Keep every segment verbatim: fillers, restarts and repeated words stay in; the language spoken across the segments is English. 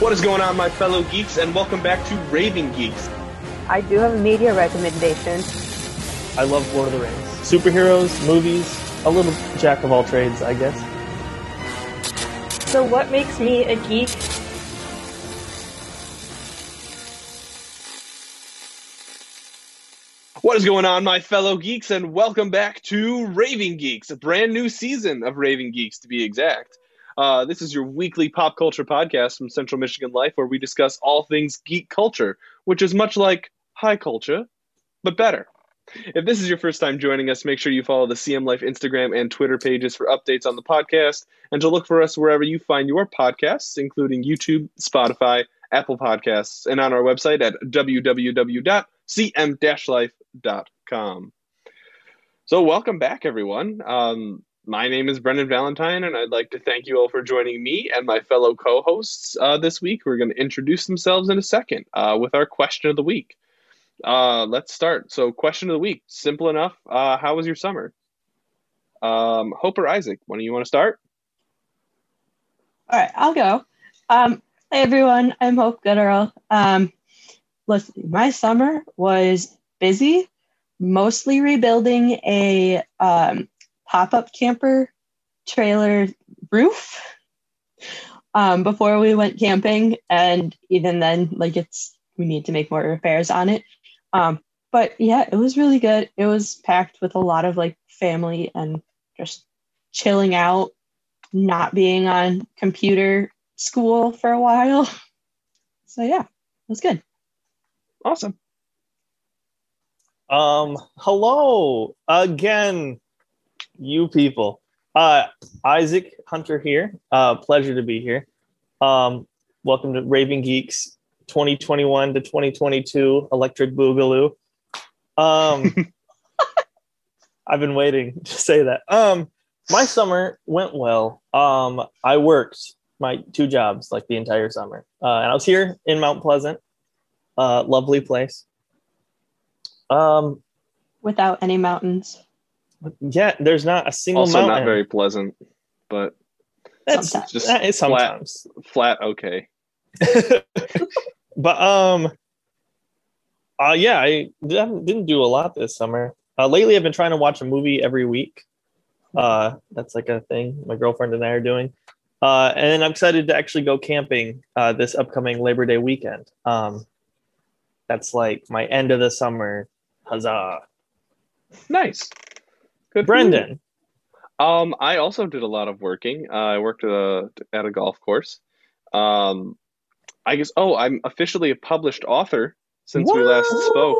What is going on, my fellow geeks, and welcome back to Raving Geeks. I do have a media recommendation. I love Lord of the Rings. Superheroes, movies, a little jack of all trades, I guess. So what makes me a geek? What is going on, my fellow geeks, and welcome back to Raving Geeks, a brand new season of Raving Geeks, to be exact. Uh, this is your weekly pop culture podcast from Central Michigan Life, where we discuss all things geek culture, which is much like high culture, but better. If this is your first time joining us, make sure you follow the C M Life Instagram and Twitter pages for updates on the podcast, and to look for us wherever you find your podcasts, including YouTube, Spotify, Apple Podcasts, and on our website at w w w dot c m dash life dot com. So welcome back, everyone. Um, my name is Brendan Valentine, and I'd like to thank you all for joining me and my fellow co-hosts uh, this week. We're going to introduce themselves in a second uh, with our question of the week. Uh, let's start. So question of the week, simple enough. Uh, how was your summer? Um, Hope or Isaac, when do you want to start? All right, I'll go. Um, hey, everyone. I'm Hope Gooderall. Um, Listen, my summer was busy, mostly rebuilding a um, pop-up camper trailer roof um, before we went camping. And even then, like it's, we need to make more repairs on it. Um, but yeah, it was really good. It was packed with a lot of like family and just chilling out, not being on computer school for a while. So yeah, it was good. Awesome. Um, hello again, you people. Uh, Isaac Hunter here. Uh, pleasure to be here. Um, welcome to Raving Geeks twenty twenty-one to twenty twenty-two Electric Boogaloo. Um, I've been waiting to say that. Um, my summer went well. Um, I worked my two jobs like the entire summer. Uh, and I was here in Mount Pleasant. Uh, lovely place. Um, without any mountains. Yeah, there's not a single also mountain. Also not very pleasant, but that's sometimes. just that is sometimes. flat, flat okay. But um, uh, yeah, I didn't do a lot this summer. Uh, lately, I've been trying to watch a movie every week. Uh, that's like a thing my girlfriend and I are doing. Uh, and I'm excited to actually go camping uh, this upcoming Labor Day weekend. Um, That's like my end of the summer. Huzzah. Nice. Good. Brendan. Um, I also did a lot of working. Uh, I worked at a, at a golf course. Um, I guess, oh, I'm officially a published author since Whoa. we last spoke.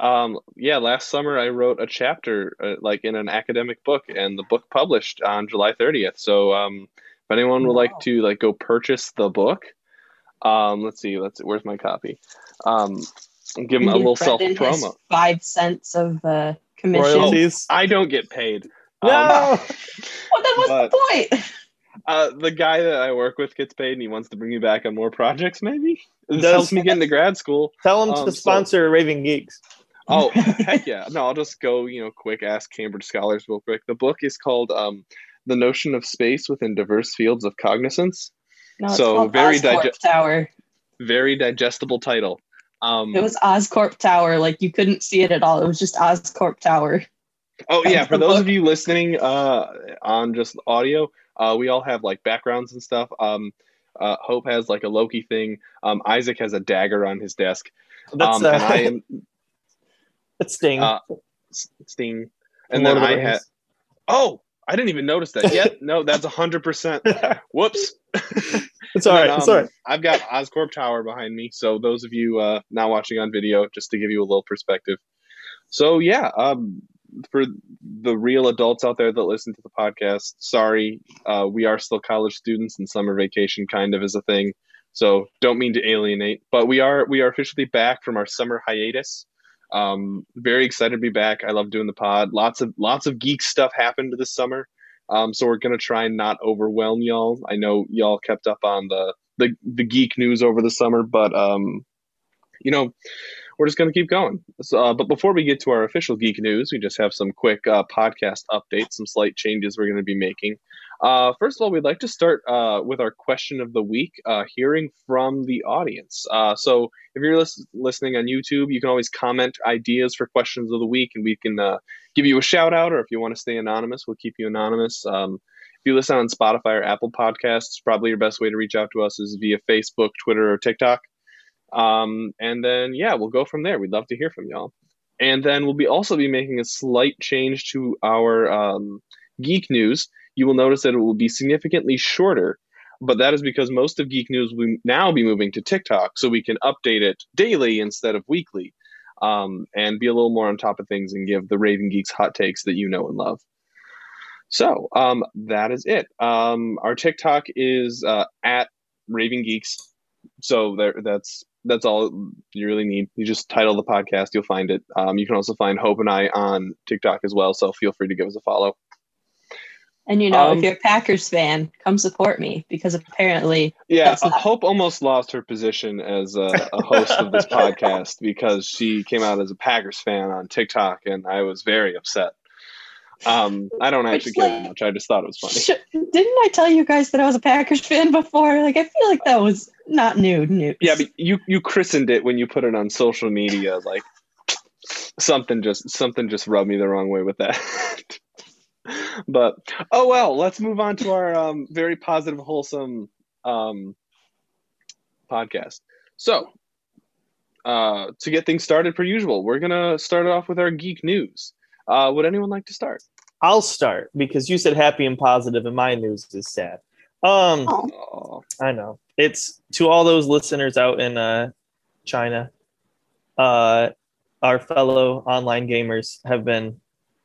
Um, yeah, last summer I wrote a chapter uh, like in an academic book, and the book published on July thirtieth. So um, if anyone would wow. like to like go purchase the book, Um, let's see. Let's where's my copy? Um, give him a little self promo. Five cents of uh, commission. Royalties. I don't get paid. No. Um, well, that was but, the point. Uh, the guy that I work with gets paid, and he wants to bring me back on more projects. Maybe this Does, helps me get into grad school. Tell him um, to sponsor so, Raving Geeks. Oh heck yeah! No, I'll just go. You know, quick ask Cambridge scholars real quick. The book is called um, "The Notion of Space Within Diverse Fields of Cognizance." No, so very digest tower, very digestible title. Um, it was Oscorp Tower. Like you couldn't see it at all. It was just Oscorp Tower. Oh that yeah. For those book. of you listening uh, on just audio, uh, we all have like backgrounds and stuff. Um, uh, Hope has like a Loki thing. Um, Isaac has a dagger on his desk. That's um, uh, and I am. That's Sting. Uh, Sting. And then I had. Oh. I didn't even notice that yet. No, that's one hundred percent. Whoops. It's all right. Um, it's all right. I've got Oscorp Tower behind me. So those of you uh, not watching on video, just to give you a little perspective. So yeah, um, for the real adults out there that listen to the podcast, sorry, uh, we are still college students and summer vacation kind of is a thing. So don't mean to alienate, but we are we are officially back from our summer hiatus. Um, very excited to be back. I love doing the pod. Lots of lots of geek stuff happened this summer. Um, so we're gonna try and not overwhelm y'all. I know y'all kept up on the the, the geek news over the summer, but um, you know, we're just gonna keep going. So, uh, but before we get to our official geek news, we just have some quick uh, podcast updates, some slight changes we're gonna be making. Uh, first of all, we'd like to start uh, with our question of the week, uh, hearing from the audience. Uh, so if you're lis- listening on YouTube, you can always comment ideas for questions of the week, and we can uh, give you a shout out, or if you want to stay anonymous, we'll keep you anonymous. Um, if you listen on Spotify or Apple Podcasts, probably your best way to reach out to us is via Facebook, Twitter, or TikTok. Um, and then, yeah, we'll go from there. We'd love to hear from y'all. And then we'll be also be making a slight change to our um, Geek News. You will notice that it will be significantly shorter, but that is because most of Geek News will now be moving to TikTok, so we can update it daily instead of weekly, um, and be a little more on top of things and give the Raving Geeks hot takes that you know and love. So um, that is it. Um, our TikTok is uh, at Raving Geeks, so there, that's that's all you really need. You just title the podcast, you'll find it. Um, you can also find Hope and I on TikTok as well, so feel free to give us a follow. And, you know, um, if you're a Packers fan, come support me, because apparently... Yeah, not- Hope almost lost her position as a, a host of this podcast because she came out as a Packers fan on TikTok, and I was very upset. Um, I don't actually like, care much. I just thought it was funny. Sh- didn't I tell you guys that I was a Packers fan before? Like, I feel like that was not new news. Yeah, but you, you christened it when you put it on social media. Like, something just something just rubbed me the wrong way with that. But oh well, let's move on to our um, very positive, wholesome um, podcast. So uh, to get things started, per usual, we're gonna start off with our geek news. Uh, would anyone like to start? I'll start because you said happy and positive, and my news is sad. Um, oh. I know. It's to all those listeners out in uh, China. Uh, our fellow online gamers have been.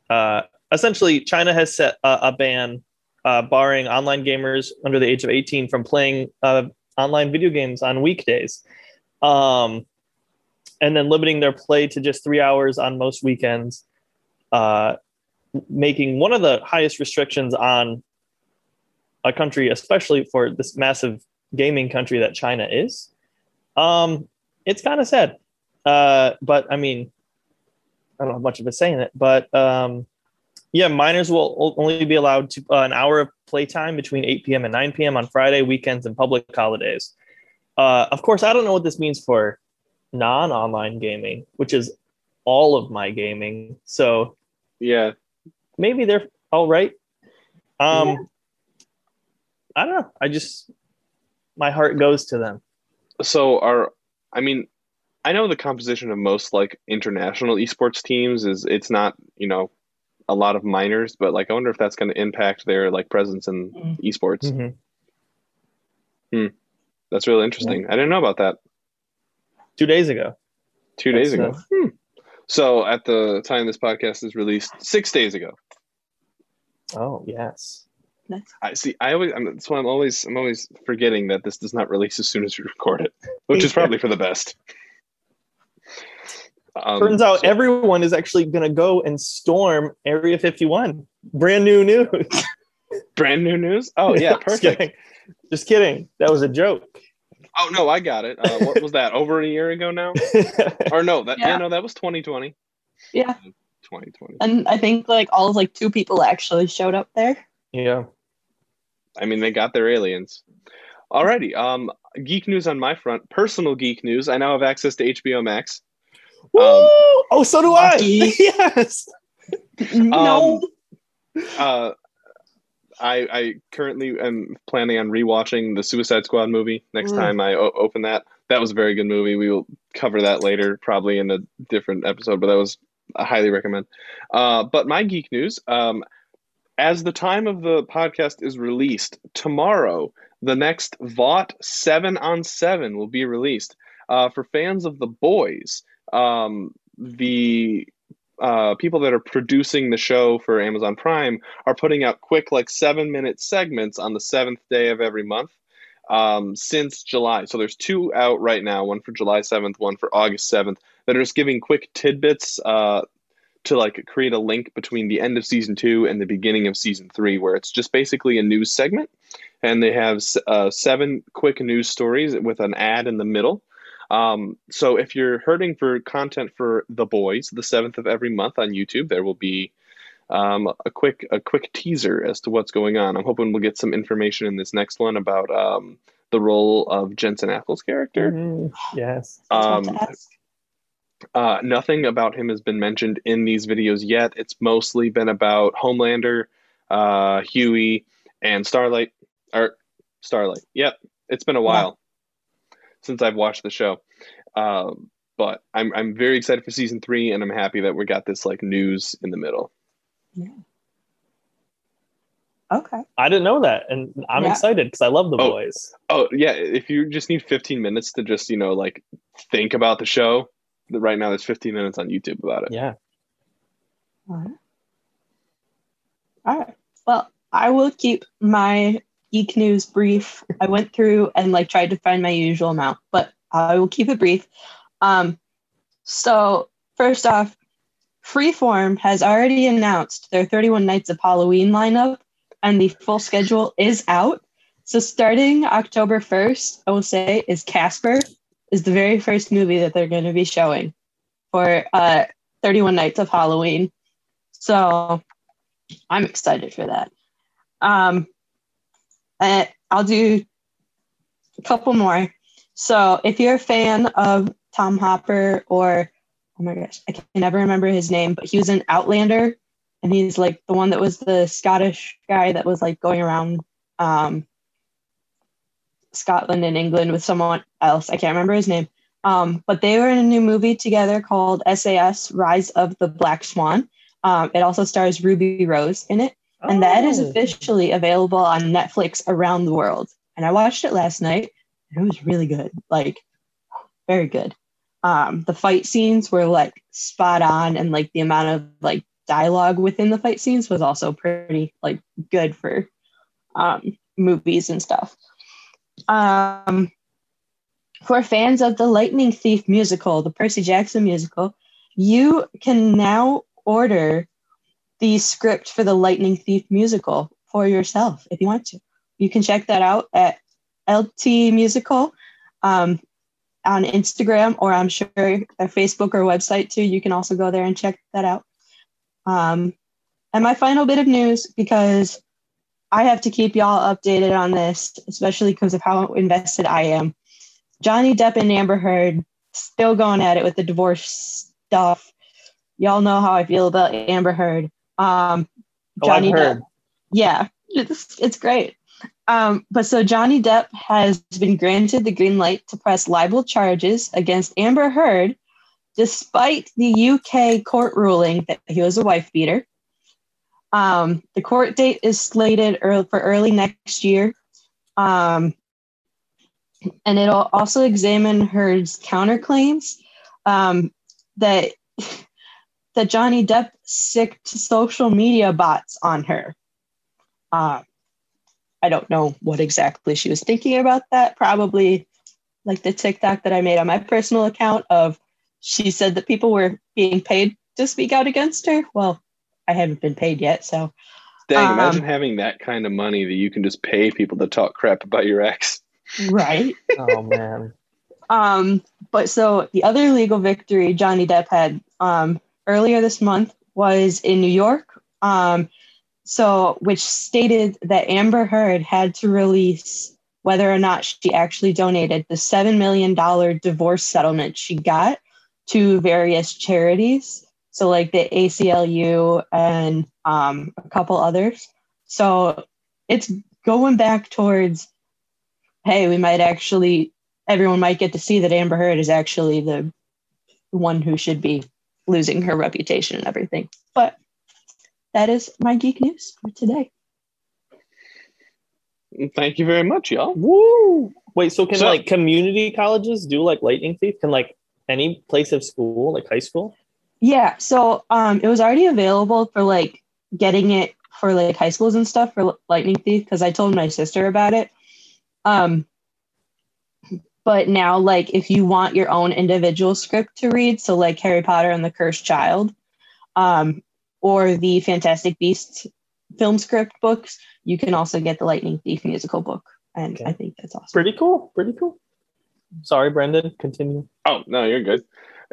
Uh, Essentially, China has set uh, a ban uh, barring online gamers under the age of eighteen from playing uh, online video games on weekdays, um, and then limiting their play to just three hours on most weekends, uh, making one of the highest restrictions on a country, especially for this massive gaming country that China is. Um, it's kind of sad, uh, but I mean, I don't have much of a say in it, but... Um, Yeah, minors will only be allowed to uh, an hour of playtime between eight p.m. and nine p.m. on Friday, weekends, and public holidays. Uh, of course, I don't know what this means for non-online gaming, which is all of my gaming. So, yeah, maybe they're all right. Um, yeah. I don't know. I just, my heart goes to them. So, are I mean, I know the composition of most like international esports teams is it's not, you know, a lot of minors, but like I wonder if that's going to impact their like presence in mm. esports. Mm-hmm. Hmm. That's really interesting. Yeah. I didn't know about that. Two days ago. Two that's days ago. A... Hmm. So at the time this podcast is released, six days ago. Oh yes. I see. I always. I'm, that's why I'm always. I'm always forgetting that this does not release as soon as you record it, which is probably for the best. Um, Turns out so, everyone is actually going to go and storm Area fifty-one. Brand new news. Brand new news? Oh, yeah, perfect. Just kidding. Just kidding. That was a joke. Oh, no, I got it. Uh, what was that, over a year ago now? Or no, that yeah. yeah, no, that was twenty twenty. Yeah. twenty twenty. And I think like all of like two people actually showed up there. Yeah. I mean, they got their aliens. Alrighty. Um, geek news on my front. Personal geek news. I now have access to H B O Max. Woo! Um, oh, so do I. Yes. No. Um, uh, I I currently am planning on rewatching the Suicide Squad movie next mm. time I o- open that. That was a very good movie. We will cover that later, probably in a different episode. But that was I highly recommend. Uh, but my geek news, um, as the time of the podcast is released tomorrow, the next V O T seven on seven will be released uh, for fans of The Boys. Um, the uh, people that are producing the show for Amazon Prime are putting out quick, like seven minute segments on the seventh day of every month um, since July. So there's two out right now, one for July seventh, one for August seventh, that are just giving quick tidbits uh, to like create a link between the end of season two and the beginning of season three, where it's just basically a news segment. And they have uh, seven quick news stories with an ad in the middle. Um, so if you're hurting for content for The Boys, the seventh of every month on YouTube, there will be um, a quick a quick teaser as to what's going on. I'm hoping we'll get some information in this next one about um, the role of Jensen Ackles' character. Mm-hmm. Yes. Um, uh, nothing about him has been mentioned in these videos yet. It's mostly been about Homelander, uh, Huey, and Starlight. Or Starlight. Yep. It's been a while wow. since I've watched the show. Uh, but I'm I'm very excited for season three, and I'm happy that we got this like news in the middle. Yeah. Okay. I didn't know that, and I'm yeah. excited because I love The oh, Boys. Oh yeah, if you just need fifteen minutes to just you know like think about the show, right now there's fifteen minutes on YouTube about it. Yeah. All right. All right. Well, I will keep my geek news brief. I went through and like tried to find my usual amount, but I will keep it brief. Um, so first off, Freeform has already announced their thirty-one Nights of Halloween lineup, and the full schedule is out. So starting October first, I will say, is Casper, is the very first movie that they're going to be showing for uh, thirty-one Nights of Halloween. So I'm excited for that. Um, and I'll do a couple more. So if you're a fan of Tom Hopper or, oh my gosh, I can never remember his name, but he was in Outlander, and he's like the one that was the Scottish guy that was like going around um, Scotland and England with someone else. I can't remember his name. Um, but they were in a new movie together called S A S Rise of the Black Swan. Um, it also stars Ruby Rose in it. Oh. And that is officially available on Netflix around the world. And I watched it last night. It was really good, like very good. Um, the fight scenes were like spot on, and like the amount of like dialogue within the fight scenes was also pretty like good for um, movies and stuff. Um, for fans of the Lightning Thief musical, the Percy Jackson musical, you can now order the script for the Lightning Thief musical for yourself if you want to. You can check that out at L T Musical um, on Instagram, or I'm sure their Facebook or website too. You can also go there and check that out. Um, and my final bit of news, because I have to keep y'all updated on this, especially because of how invested I am. Johnny Depp and Amber Heard still going at it with the divorce stuff. Y'all know how I feel about Amber Heard. Um, Johnny oh, I've heard. Depp. Yeah, it's, it's great. Um, but so Johnny Depp has been granted the green light to press libel charges against Amber Heard, despite the U K court ruling that he was a wife beater. Um, the court date is slated early, for early next year. Um, and it'll also examine Heard's counterclaims um, that, that Johnny Depp sicked social media bots on her. Uh, I don't know what exactly she was thinking about that. Probably like the TikTok that I made on my personal account of, she said that people were being paid to speak out against her. Well, I haven't been paid yet, so. Dang, um, imagine having that kind of money that you can just pay people to talk crap about your ex. Right. Oh, man. Um, but so the other legal victory Johnny Depp had um, earlier this month was in New York. Um, So, which stated that Amber Heard had to release whether or not she actually donated the seven million dollars divorce settlement she got to various charities. So, like the A C L U and um, a couple others. So, it's going back towards, hey, we might actually, everyone might get to see that Amber Heard is actually the one who should be losing her reputation and everything. But that is my geek news for today. Thank you very much, y'all. Woo! Wait, so can so, like community colleges do like Lightning Thief? Can like any place of school, like high school? Yeah. So um, it was already available for like getting it for like high schools and stuff for Lightning Thief, because I told my sister about it. Um, but now, like, if you want your own individual script to read, so like Harry Potter and the Cursed Child, um. or the Fantastic Beasts film script books, you can also get the Lightning Thief musical book. And okay. I think that's awesome. Pretty cool. Pretty cool. Sorry, Brendan. Continue. Oh, no, you're good.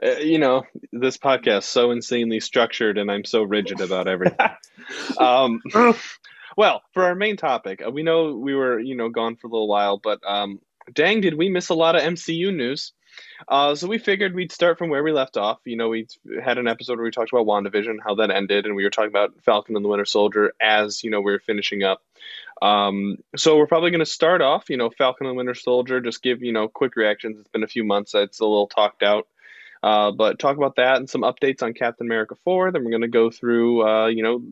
uh, you know, this podcast is so insanely structured and I'm so rigid about everything. um, well, for our main topic, we know we were, you know, gone for a little while, but um, dang, did we miss a lot of M C U news. Uh, so we figured we'd start from where we left off. You know, we had an episode where we talked about WandaVision, how that ended, and we were talking about Falcon and the Winter Soldier as, you know, we were finishing up. Um, so we're probably going to start off, you know, Falcon and the Winter Soldier, just give, you know, quick reactions. It's been a few months. It's a little talked out. Uh, but talk about that and some updates on Captain America four. Then we're going to go through, uh, you know,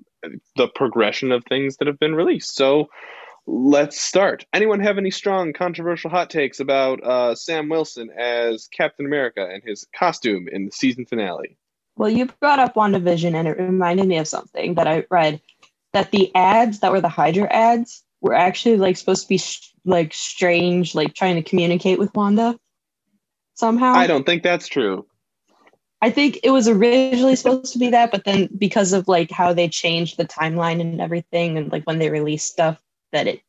the progression of things that have been released. So let's start. Anyone have any strong, controversial hot takes about uh, Sam Wilson as Captain America and his costume in the season finale? Well, you brought up WandaVision, and it reminded me of something that I read, that the ads that were the Hydra ads were actually like supposed to be sh- like strange, like trying to communicate with Wanda somehow. I don't think that's true. I think it was originally supposed to be that, but then because of like how they changed the timeline and everything, and like when they released stuff, that it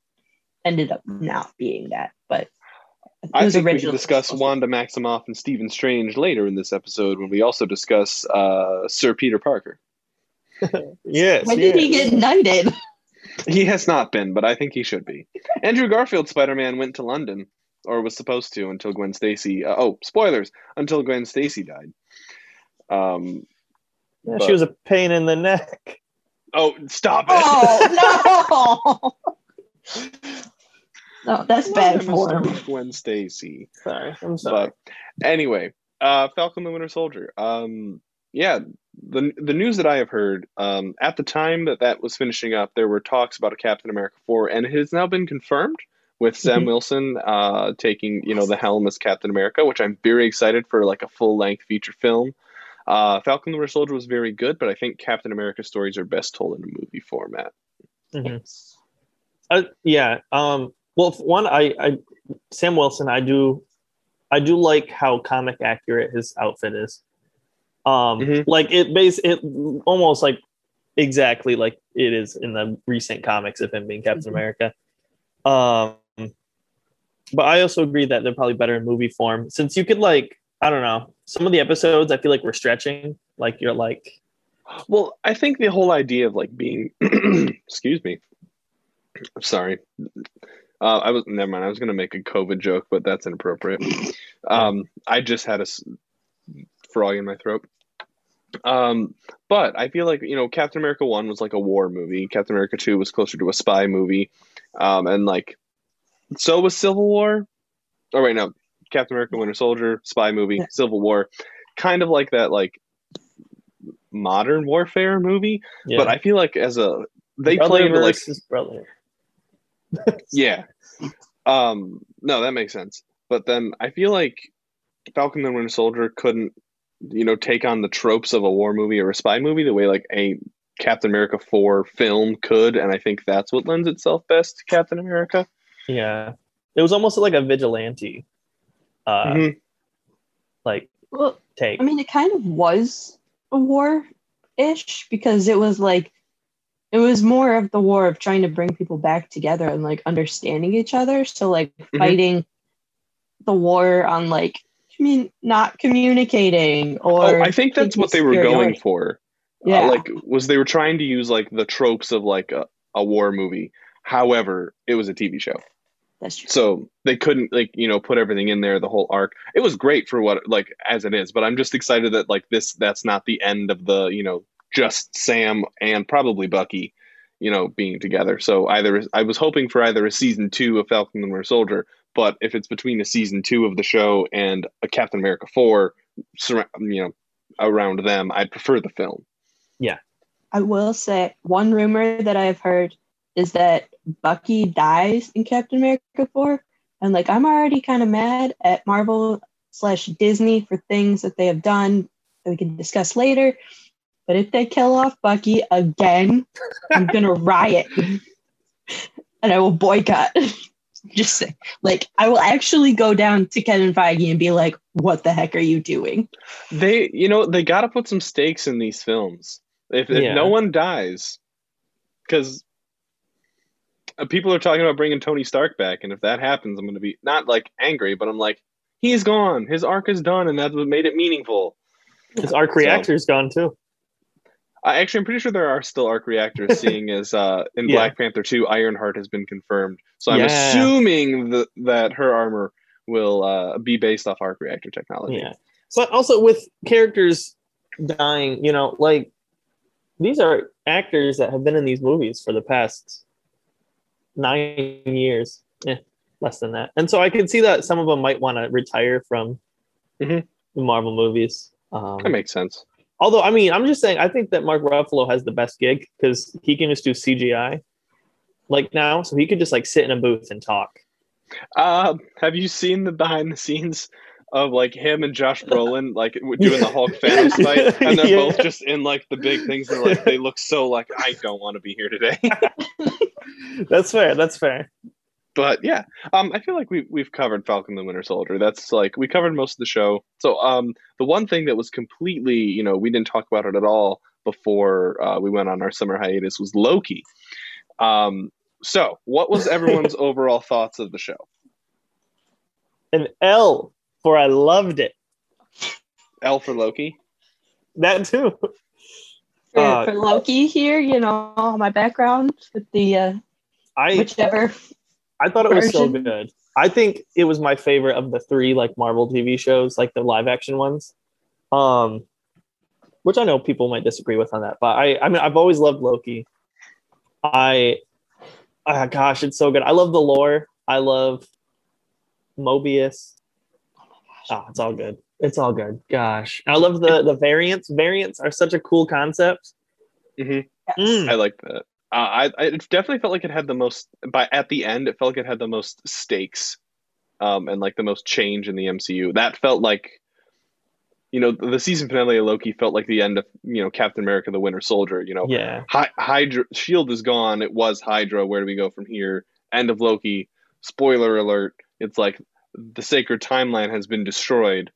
ended up not being that. But it I was think we can discuss Wanda Maximoff and Stephen Strange later in this episode when we also discuss uh, Sir Peter Parker. yes. When yes. did he get knighted? He has not been, but I think he should be. Andrew Garfield's Spider-Man went to London, or was supposed to, until Gwen Stacy. Uh, oh, spoilers! Until Gwen Stacy died. Um, yeah, but, she was a pain in the neck. Oh, stop it! Oh no! No, that's bad form. Gwen Stacy. Sorry, I'm sorry. But anyway, uh, Falcon the Winter Soldier. Um, yeah, the the news that I have heard um, at the time that that was finishing up, there were talks about a Captain America four, and it has now been confirmed with Sam mm-hmm. Wilson uh, taking you know the helm as Captain America, which I'm very excited for, like a full length feature film. Uh, Falcon the Winter Soldier was very good, but I think Captain America stories are best told in a movie format. Mm-hmm. Uh, yeah. Um, well, one, I, I, Sam Wilson, I do, I do like how comic accurate his outfit is. Um, mm-hmm. Like it base it almost like exactly like it is in the recent comics of him being Captain mm-hmm. America. Um, but I also agree that they're probably better in movie form, since you could like, I don't know, some of the episodes I feel like we're stretching, like you're like, well, I think the whole idea of like being, excuse me. I'm sorry. Uh, I was never mind. I was going to make a COVID joke, but that's inappropriate. Um, I just had a s- frog in my throat. Um, but I feel like, you know, Captain America one was like a war movie. Captain America two was closer to a spy movie. Um, and like, so was Civil War. Oh, right now, Captain America Winter Soldier, spy movie, yeah. Civil War. Kind of like that, like, modern warfare movie. Yeah. But I feel like as a, they played like his brother. yeah. Um, no, that makes sense. But then I feel like Falcon and Winter Soldier couldn't, you know, take on the tropes of a war movie or a spy movie the way like a Captain America four film could. And I think that's what lends itself best to Captain America. Yeah. It was almost like a vigilante uh, mm-hmm. like well, take. I mean, it kind of was a war-ish because it was like, it was more of the war of trying to bring people back together and like understanding each other. So like mm-hmm. fighting the war on like, I mean, not communicating or. Oh, I think that's what they were going for. Yeah. Uh, like was they were trying to use like the tropes of like a, a war movie. However, it was a T V show. That's true. So they couldn't like, you know, put everything in there, the whole arc. It was great for what, like as it is, but I'm just excited that like this, that's not the end of the, you know, just Sam and probably Bucky, you know, being together. So either I was hoping for either a season two of Falcon and Winter Soldier, but if it's between a season two of the show and a Captain America four, you know, around them, I'd prefer the film. Yeah. I will say one rumor that I've heard is that Bucky dies in Captain America four. And like, I'm already kind of mad at Marvel slash Disney for things that they have done that we can discuss later. But if they kill off Bucky again, I'm going to riot. And I will boycott. Just say, like, I will actually go down to Kevin Feige and be like, what the heck are you doing? They, you know, they got to put some stakes in these films. If, if yeah. no one dies, because people are talking about bringing Tony Stark back. And if that happens, I'm going to be not like angry, but I'm like, he's gone. His arc is done. And that's what made it meaningful. Because arc reactor's so, gone too. I actually, I'm pretty sure there are still arc reactors. Seeing as uh, in yeah. Black Panther two, Ironheart has been confirmed, so I'm yeah. assuming that that her armor will uh, be based off arc reactor technology. Yeah, but also with characters dying, you know, like these are actors that have been in these movies for the past nine years, eh, less than that, and so I could see that some of them might want to retire from mm-hmm. the Marvel movies. Um, that makes sense. Although, I mean, I'm just saying, I think that Mark Ruffalo has the best gig because he can just do C G I like now. So he could just like sit in a booth and talk. Uh, have you seen the behind the scenes of like him and Josh Brolin, like doing the Hulk Thanos fight? And they're yeah. both just in like the big things. And like, they look so like, I don't want to be here today. That's fair. That's fair. But yeah, um, I feel like we've, we've covered Falcon and the Winter Soldier. That's like, we covered most of the show. So um, the one thing that was completely, you know, we didn't talk about it at all before uh, we went on our summer hiatus was Loki. Um, so what was everyone's overall thoughts of the show? An L for I loved it. L for Loki? That too. For, uh, for Loki here, you know, my background with the uh, I, whichever... I thought it was so good. I think it was my favorite of the three like Marvel T V shows, like the live action ones. Um, which I know people might disagree with on that, but I, I mean, I've always loved Loki. I, oh gosh, it's so good. I love the lore. I love Mobius. Oh my gosh, oh, it's all good. It's all good. Gosh, I love the the variants. Variants are such a cool concept. Mm-hmm. Mm. I like that. Uh, I, I definitely felt like it had the most, by at the end, it felt like it had the most stakes um, and like the most change in the M C U. That felt like, you know, the season finale of Loki felt like the end of, you know, Captain America, the Winter Soldier, you know, yeah. Hy- Hydra, S H I E L D is gone. It was Hydra. Where do we go from here? End of Loki. Spoiler alert. It's like the sacred timeline has been destroyed.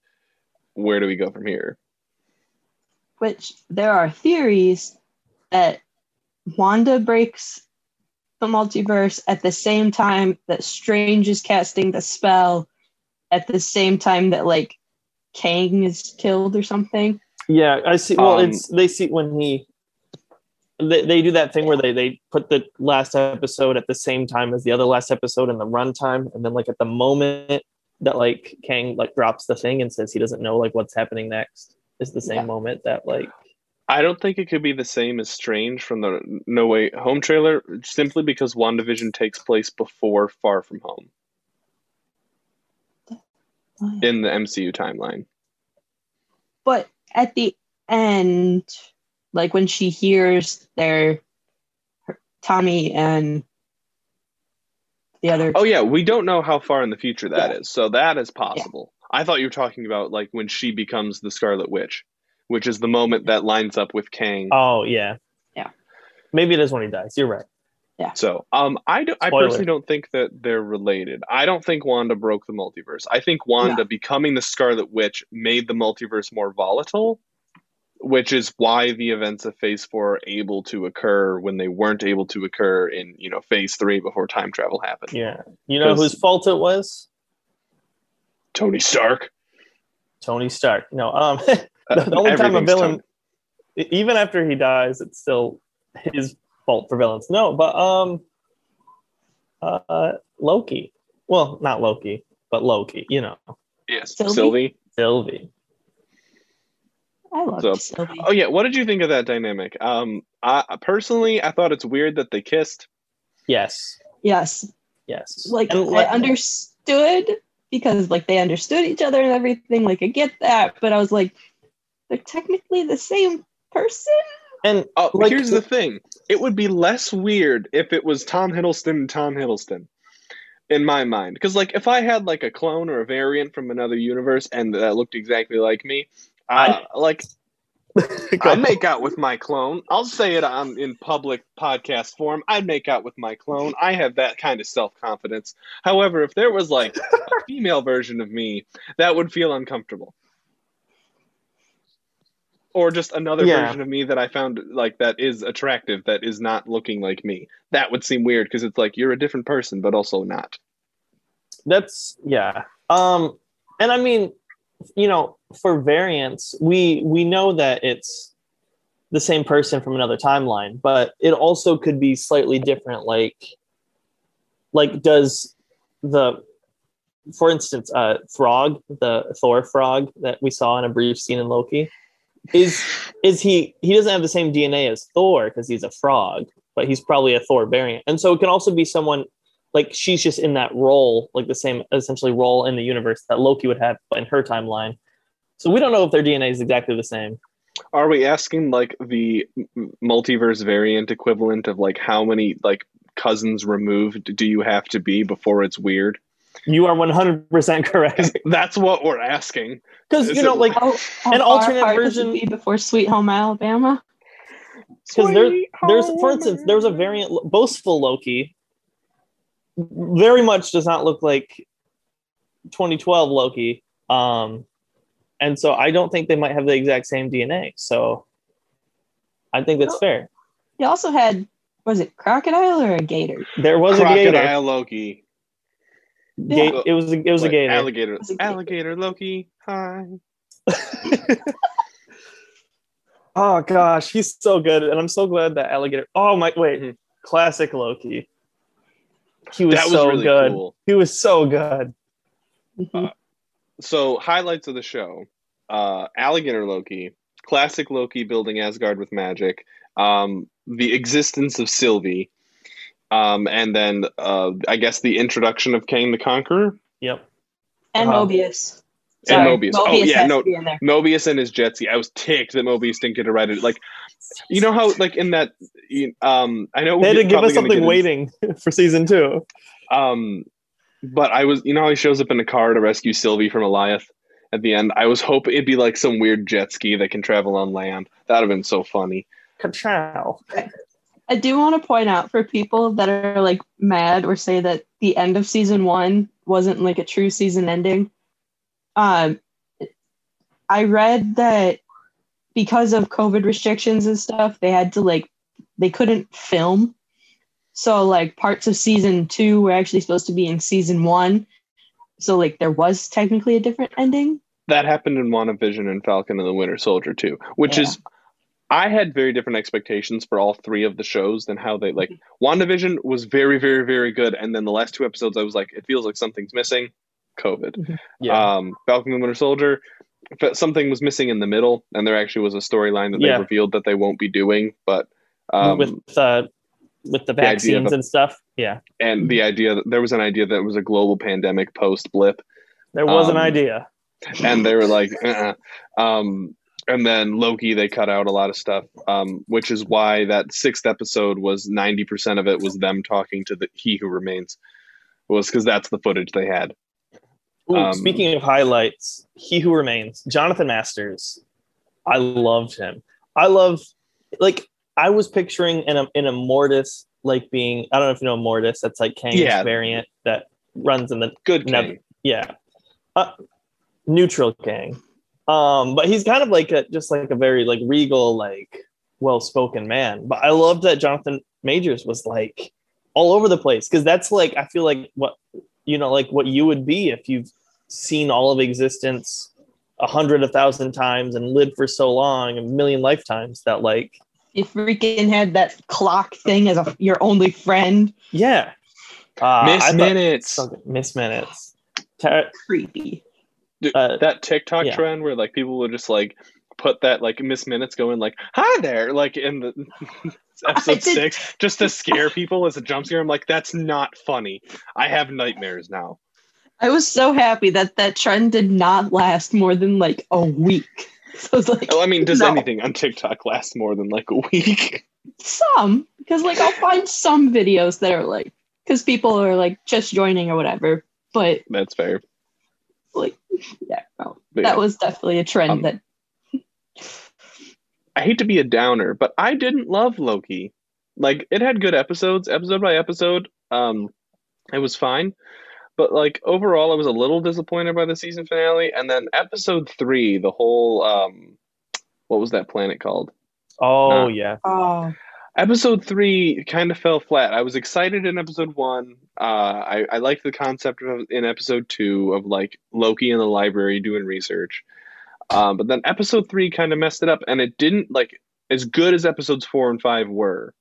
Where do we go from here? Which there are theories that Wanda breaks the multiverse at the same time that Strange is casting the spell, at the same time that like Kang is killed or something. Yeah, I see. Well, um, it's they see when he they, they do that thing where they they put the last episode at the same time as the other last episode in the runtime, and then like at the moment that like Kang like drops the thing and says he doesn't know like what's happening next is the same yeah. moment that like. I don't think it could be the same as Strange from the No Way Home trailer, simply because WandaVision takes place before Far From Home in the M C U timeline. But at the end, like when she hears their her, Tommy and the other. Oh yeah, we don't know how far in the future that yeah. is, so that is possible. Yeah. I thought you were talking about like when she becomes the Scarlet Witch, which is the moment that lines up with Kang. Oh, yeah. Yeah. Maybe it is when he dies. You're right. Yeah. So um, I, do, I personally don't think that they're related. I don't think Wanda broke the multiverse. I think Wanda yeah. becoming the Scarlet Witch made the multiverse more volatile, which is why the events of Phase four are able to occur when they weren't able to occur in, you know, Phase three before time travel happened. Yeah. You know whose fault it was? Tony Stark. Tony Stark. No, um... The, the only time a villain, t- even after he dies, it's still his fault for villains. No, but um, uh, uh, Loki. Well, not Loki, but Loki. You know. Yes, Sylvie. Sylvie. Sylvie. I love so, Sylvie. Oh yeah, what did you think of that dynamic? Um, I personally, I thought it's weird that they kissed. Yes. Yes. Yes. Like and, I like, understood because like they understood each other and everything. Like I get that, but I was like, they're technically the same person. And uh, like, here's the thing. It would be less weird if it was Tom Hiddleston and Tom Hiddleston in my mind. Because like if I had like a clone or a variant from another universe and that looked exactly like me, uh, I like I make out with my clone. I'll say it on in public podcast form. I'd make out with my clone. I have that kind of self-confidence. However, if there was like a female version of me, that would feel uncomfortable. Or just another yeah. version of me that I found like that is attractive, that is not looking like me. That would seem weird because it's like you're a different person, but also not. That's yeah. Um, and I mean, you know, for variants, we we know that it's the same person from another timeline, but it also could be slightly different. Like, like does the, for instance, uh, Frog, the Thor Frog that we saw in a brief scene in Loki, is is he he doesn't have the same D N A as Thor because he's a frog, but he's probably a Thor variant, and so it can also be someone. Like, she's just in that role, like the same essentially role in the universe that Loki would have in her timeline. So we don't know if their D N A is exactly the same. Are we asking, like, the multiverse variant equivalent of, like, how many, like, cousins removed do you have to be before it's weird? You are one hundred percent correct. That's what we're asking. Because, you know, like, how, how an alternate version... be before Sweet Home Alabama? Because there, there's, for instance, there was a variant, Boastful Loki... very much does not look like twenty twelve Loki. Um, and so I don't think they might have the exact same D N A. So I think that's well, fair. You also had, was it crocodile or a gator? There was crocodile a gator. Crocodile Loki. Ga- yeah. It was, a, it was a gator. Alligator. It was a gator. Alligator Loki. Hi. Oh, gosh. He's so good. And I'm so glad that alligator. Oh, my. Wait. Mm-hmm. Classic Loki. He was, was so really good. Cool. He was so good. Uh, so highlights of the show: uh, Alligator Loki, classic Loki building Asgard with magic, um, the existence of Sylvie, um, and then uh, I guess the introduction of Kang the Conqueror. Yep. And uh-huh. Mobius. And Mobius. Mobius. Oh yeah, no. Mobius and his jet ski. I was ticked that Mobius didn't get to ride it. Like, you know how like in that. Um, I know they had to give us something waiting into, for season two. Um, but I was, you know, how he shows up in a car to rescue Sylvie from Eliath at the end. I was hoping it'd be like some weird jet ski that can travel on land. That'd have been so funny. Ka-chow. I do want to point out for people that are like mad or say that the end of season one wasn't like a true season ending. Um, I read that because of COVID restrictions and stuff, they had to like, they couldn't film. So like parts of season two were actually supposed to be in season one. So like there was technically a different ending. That happened in WandaVision and Falcon and the Winter Soldier too, which yeah. is, I had very different expectations for all three of the shows than how they like, WandaVision was very, very, very good. And then the last two episodes, I was like, it feels like something's missing. COVID. Yeah. Um, Falcon and the Winter Soldier, something was missing in the middle, and there actually was a storyline that they yeah. revealed that they won't be doing, but um, with uh, with the vaccines the a, and stuff, yeah. And the idea that there was an idea that it was a global pandemic post blip. There was um, an idea, and they were like, uh-uh. um, and then Loki, they cut out a lot of stuff, um, which is why that sixth episode was ninety percent of it was them talking to the He Who Remains, it was because that's the footage they had. Ooh, um, speaking of highlights, He Who Remains, Jonathan Masters. I loved him. I love, like, I was picturing in a in a Immortus, like being, I don't know if you know Immortus, that's like Kang's yeah. variant that runs in the good Kang. Ne- yeah, uh, neutral Kang. Um, but he's kind of like a just like a very like regal, like well-spoken man. But I love that Jonathan Majors was like all over the place because that's like I feel like what you know like what you would be if you've seen all of existence a hundred, a thousand times and lived for so long, a million lifetimes that like you freaking had that clock thing as a, your only friend. Yeah. Uh, Miss I Minutes. Thought, Miss Minutes. Ter- Creepy. Dude, uh, that TikTok yeah. trend where like people would just like put that like Miss Minutes going like, hi there. Like in the episode six, just to scare people as a jump scare. I'm like, that's not funny. I have nightmares now. I was so happy that that trend did not last more than like a week. So I was like, well, I mean, does no. anything on TikTok last more than like a week? Some, because like I'll find some videos that are like, because people are like just joining or whatever. But that's fair. Like, yeah, well, that yeah. was definitely a trend um, that. I hate to be a downer, but I didn't love Loki. Like, it had good episodes, episode by episode. Um, it was fine. But, like, overall, I was a little disappointed by the season finale. And then episode three, the whole, um, what was that planet called? Oh, uh, yeah. Oh. Episode three kind of fell flat. I was excited in episode one. Uh, I, I liked the concept of, in episode two of like Loki in the library doing research. Um, but then episode three kind of messed it up, and it didn't, like, as good as episodes four and five were.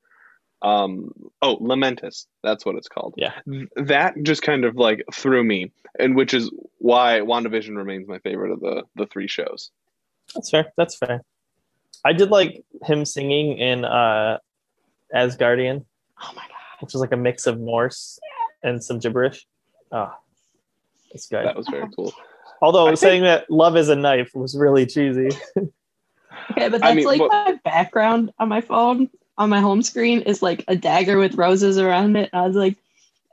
Um, oh, Lamentus. That's what it's called. Yeah. That just kind of like threw me, and which is why WandaVision remains my favorite of the, the three shows. That's fair. That's fair. I did like him singing in uh, Asgardian. Oh my god! Which is like a mix of Norse and some gibberish. Oh, it's good. That was very cool. Although I saying think... that "love is a knife" was really cheesy. Okay, but that's I mean, like but... my background on my phone, on my home screen, is like a dagger with roses around it. And I was like,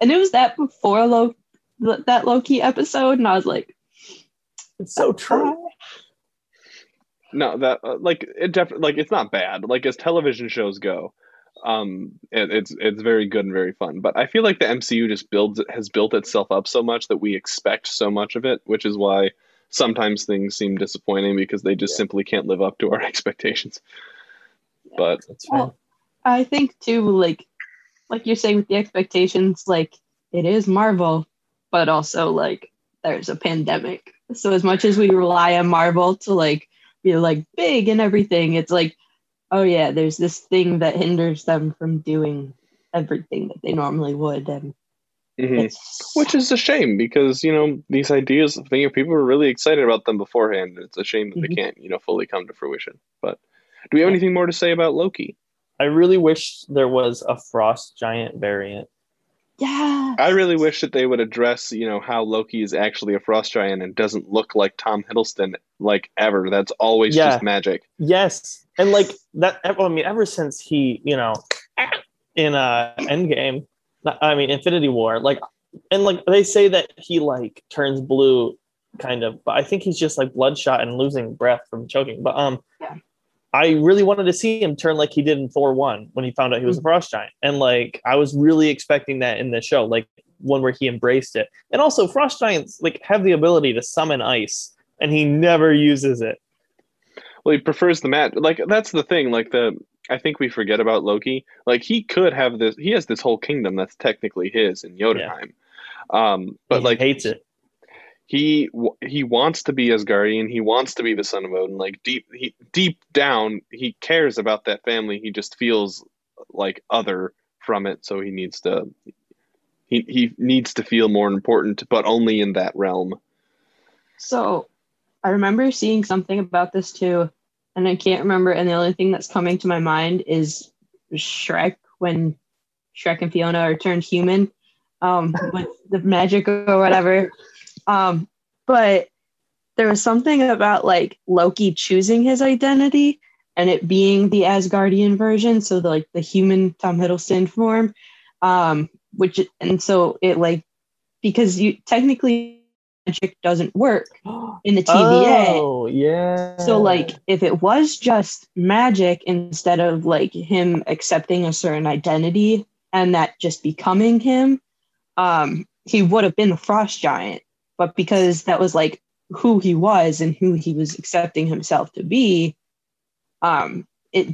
and it was that before Lo- that Loki episode, and I was like, it's so true. No, that uh, like it definitely like it's not bad. Like as television shows go, um, it, it's it's very good and very fun. But I feel like the M C U just builds has built itself up so much that we expect so much of it, which is why sometimes things seem disappointing because they just yeah. simply can't live up to our expectations. Yeah. But well, I think too, like like you're saying with the expectations, like it is Marvel, but also like there's a pandemic. So as much as we rely on Marvel to like be like big and everything, it's like, oh yeah, there's this thing that hinders them from doing everything that they normally would, and mm-hmm. which is a shame because, you know, these ideas, you know, people were really excited about them beforehand, and it's a shame that mm-hmm. they can't, you know, fully come to fruition. But do we have yeah. anything more to say about Loki? I really wish there was a frost giant variant. Yeah. I really wish that they would address, you know, how Loki is actually a frost giant and doesn't look like Tom Hiddleston, like, ever. That's always yeah. just magic. Yes. And like that, I mean, ever since he, you know, in uh, Endgame, I mean, Infinity War, like, and like they say that he like turns blue kind of, but I think he's just like bloodshot and losing breath from choking. But um, yeah. I really wanted to see him turn like he did in Thor one when he found out he was a frost giant. And like, I was really expecting that in the show, like one where he embraced it. And also frost giants like have the ability to summon ice, and he never uses it. Well, he prefers the mat. Like, that's the thing. Like the, I think we forget about Loki. Like he could have this, he has this whole kingdom that's technically his in Jotunheim. Yeah. Um, but he like hates it. He he wants to be Asgardian. He wants to be the son of Odin. Like deep he, deep down, he cares about that family. He just feels like other from it. So he needs to he he needs to feel more important, but only in that realm. So, I remember seeing something about this too, and I can't remember. And the only thing that's coming to my mind is Shrek, when Shrek and Fiona are turned human um, with the magic or whatever. Um, but there was something about like Loki choosing his identity and it being the Asgardian version. So the, like the human Tom Hiddleston form, um, which, and so it like, because you technically magic doesn't work in the T V A. Oh, yeah. So like, if it was just magic instead of like him accepting a certain identity and that just becoming him, um, he would have been a frost giant. But because that was like who he was and who he was accepting himself to be, um, it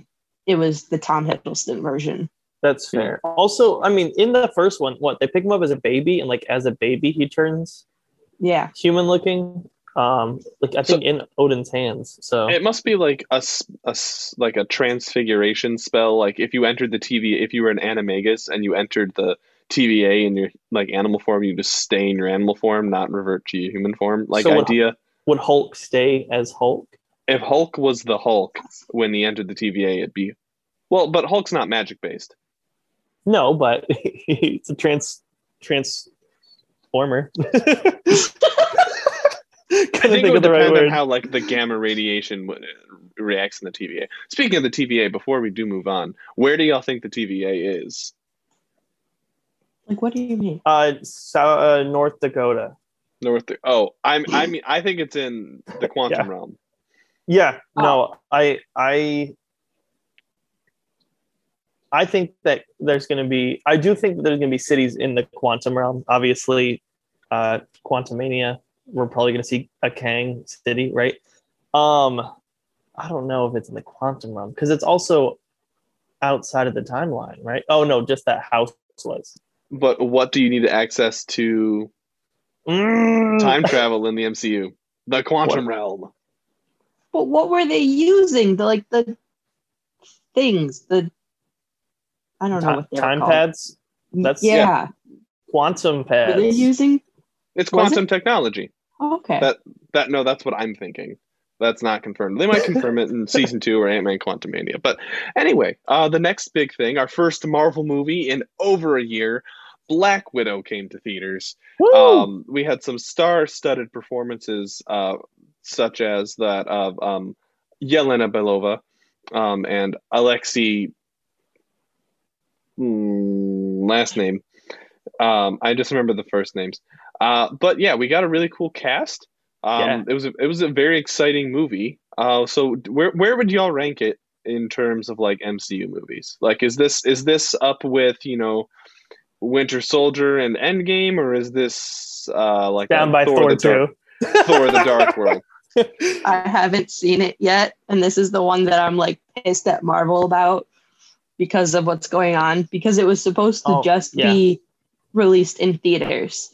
it was the Tom Hiddleston version. That's fair. Also, I mean, in the first one, what, they pick him up as a baby, and like as a baby he turns yeah. human looking. Um, like I think so, in Odin's hands. So it must be like a, a like a transfiguration spell. Like if you entered the T V, if you were an animagus and you entered the T V A in your like animal form, you just stay in your animal form, not revert to your human form. Like so would, idea. Would Hulk stay as Hulk? If Hulk was the Hulk when he entered the T V A, it'd be well, but Hulk's not magic based. No, but it's a trans transformer. I think it would depend right on how like the gamma radiation reacts in the T V A. Speaking of the T V A, before we do move on, where do y'all think the T V A is? Like, what do you mean? Uh, so, uh North Dakota. North. Oh, I'm. I mean, I think it's in the quantum yeah. realm. Yeah. Oh. No, I. I. I think that there's going to be. I do think that there's going to be cities in the quantum realm. Obviously, uh, Quantumania. We're probably going to see a Kang city, right? Um, I don't know if it's in the quantum realm because it's also outside of the timeline, right? Oh no, just that house was. But what do you need to access to mm. time travel in the M C U? The quantum what? realm. But what were they using? The like the things, the I don't Ta- know what they're time called. pads. That's yeah. yeah. Quantum pads. Were they using? It's quantum it? technology. Oh, okay. That that no, that's what I'm thinking. That's not confirmed. They might confirm it in season two or Ant-Man Quantumania. But anyway, uh, the next big thing, our first Marvel movie in over a year, Black Widow came to theaters. Um, we had some star-studded performances, uh, such as that of um, Yelena Belova um, and Alexei... Mm, last name. Um, I just remember the first names. Uh, but yeah, we got a really cool cast. Um, yeah. It was a, it was a very exciting movie. Uh, so where where would y'all rank it in terms of like M C U movies? Like, is this is this up with you know, Winter Soldier and Endgame, or is this uh like down by Thor, Thor two, Thor the Dark World? I haven't seen it yet, and this is the one that I'm like pissed at Marvel about because of what's going on. Because it was supposed to oh, just yeah. be released in theaters.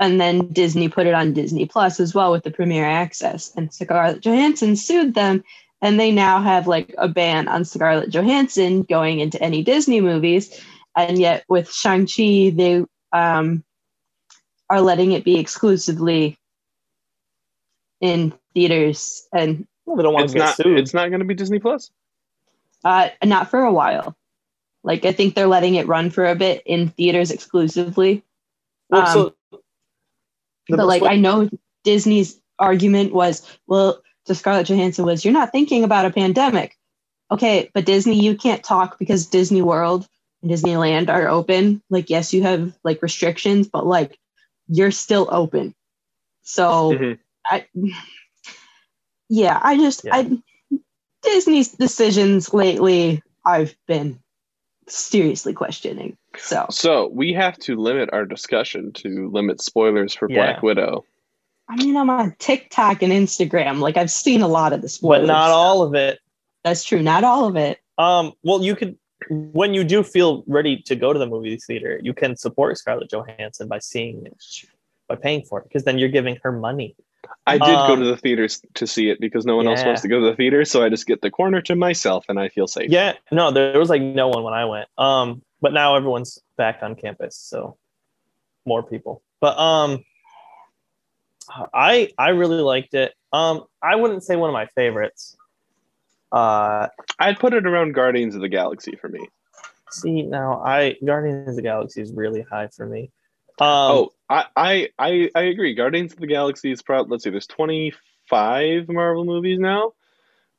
And then Disney put it on Disney Plus as well with the premiere access. And Scarlett Johansson sued them. And they now have like a ban on Scarlett Johansson going into any Disney movies. And yet with Shang-Chi, they um, are letting it be exclusively in theaters. And well, they don't want to get sued. It's not going to be Disney Plus? Uh, not for a while. Like, I think they're letting it run for a bit in theaters exclusively. Well, um, so- The but like way. I know Disney's argument was, well, to Scarlett Johansson was, you're not thinking about a pandemic. Okay, but Disney, you can't talk because Disney World and Disneyland are open. Like, yes, you have like restrictions, but like you're still open. So mm-hmm. I yeah, I just yeah. I Disney's decisions lately I've been seriously questioning. So so we have to limit our discussion to limit spoilers for yeah. Black Widow. I mean, I'm on TikTok and Instagram. Like, I've seen a lot of the spoilers. But not all of it. That's true. Not all of it. Um. Well, you could, when you do feel ready to go to the movie theater, you can support Scarlett Johansson by seeing it, by paying for it, because then you're giving her money. I did um, go to the theaters to see it because no one yeah. else wants to go to the theater, so I just get the corner to myself and I feel safe. Yeah. No, there was like no one when I went. Um. But now everyone's back on campus, so more people. But um, I I really liked it. Um, I wouldn't say one of my favorites. Uh, I'd put it around Guardians of the Galaxy for me. See, now I Guardians of the Galaxy is really high for me. Um, oh, I, I I I agree. Guardians of the Galaxy is probably, let's see, there's twenty-five Marvel movies now.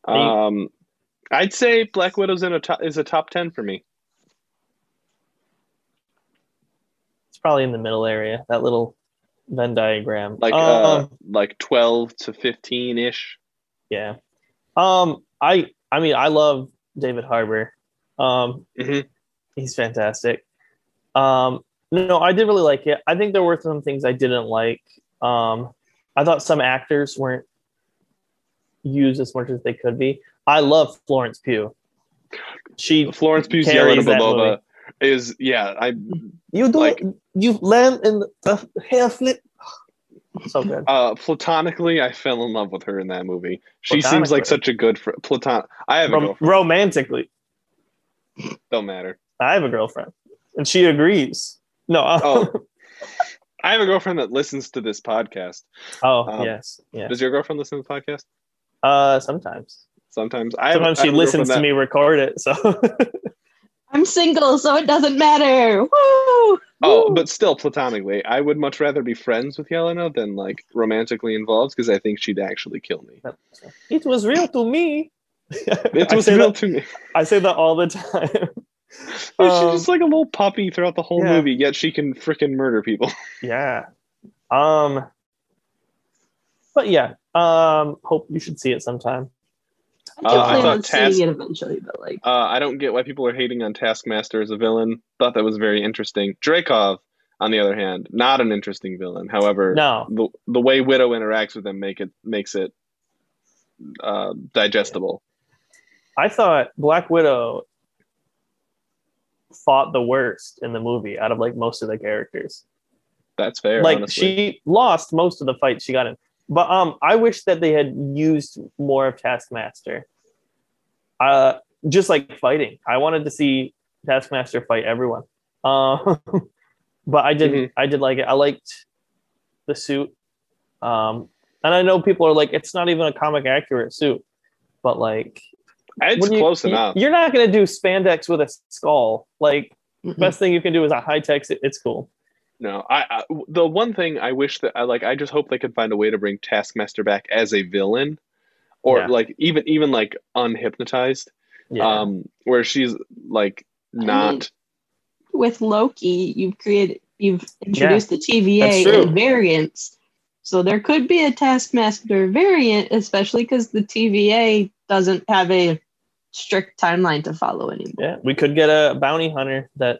Um, I'd say Black Widow's in a to- is a top ten for me. Probably in the middle area, that little Venn diagram, like um, uh, like twelve to fifteen ish. Yeah. Um. I. I mean, I love David Harbour. Um. Mm-hmm. He's fantastic. Um. No, I did really like it. I think there were some things I didn't like. Um. I thought some actors weren't used as much as they could be. I love Florence Pugh. She Florence Pugh's Yelena Belova is yeah. I you do like, it. You land in the hair flip. So good. Uh, platonically, I fell in love with her in that movie. She seems like such a good fr- platonic. I have Rom- a girlfriend. Romantically. Don't matter. I have a girlfriend. And she agrees. No. Um, oh. I have a girlfriend that listens to this podcast. Oh, um, yes. Yeah. Does your girlfriend listen to the podcast? Uh, sometimes. Sometimes. I sometimes have, she I have listens to that. me record it, so... I'm single, so it doesn't matter. Woo! Woo! Oh, but still, platonically, I would much rather be friends with Yelena than like romantically involved, because I think she'd actually kill me. It was real to me. It was real that, to me. I say that all the time. Um, she's just like a little puppy throughout the whole yeah. movie, yet she can freaking murder people. Yeah. Um. But yeah, um. Hope you should see it sometime. I, uh, I thought Task- it eventually, but like, uh, I don't get why people are hating on Taskmaster as a villain. Thought that was very interesting. Dracov, on the other hand, not an interesting villain. However, no. the the way Widow interacts with him make it makes it uh, digestible. I thought Black Widow fought the worst in the movie out of like most of the characters. That's fair. Like honestly. She lost most of the fights she got in. But um, I wish that they had used more of Taskmaster. Uh, just like fighting. I wanted to see Taskmaster fight everyone. Um, uh, but I didn't. Mm-hmm. I did like it. I liked the suit. Um, and I know people are like, it's not even a comic accurate suit, but like, it's you, close you, enough. You're not gonna do spandex with a skull. Like, mm-hmm. the best thing you can do is a high tech. It's cool. No, I, I the one thing I wish that I like. I just hope they could find a way to bring Taskmaster back as a villain, or yeah. like even even like unhypnotized, yeah. um, where she's like not. I mean, with Loki, you've created, you've introduced yeah. the T V A and variants, so there could be a Taskmaster variant, especially because the T V A doesn't have a strict timeline to follow anymore. Yeah, we could get a bounty hunter that.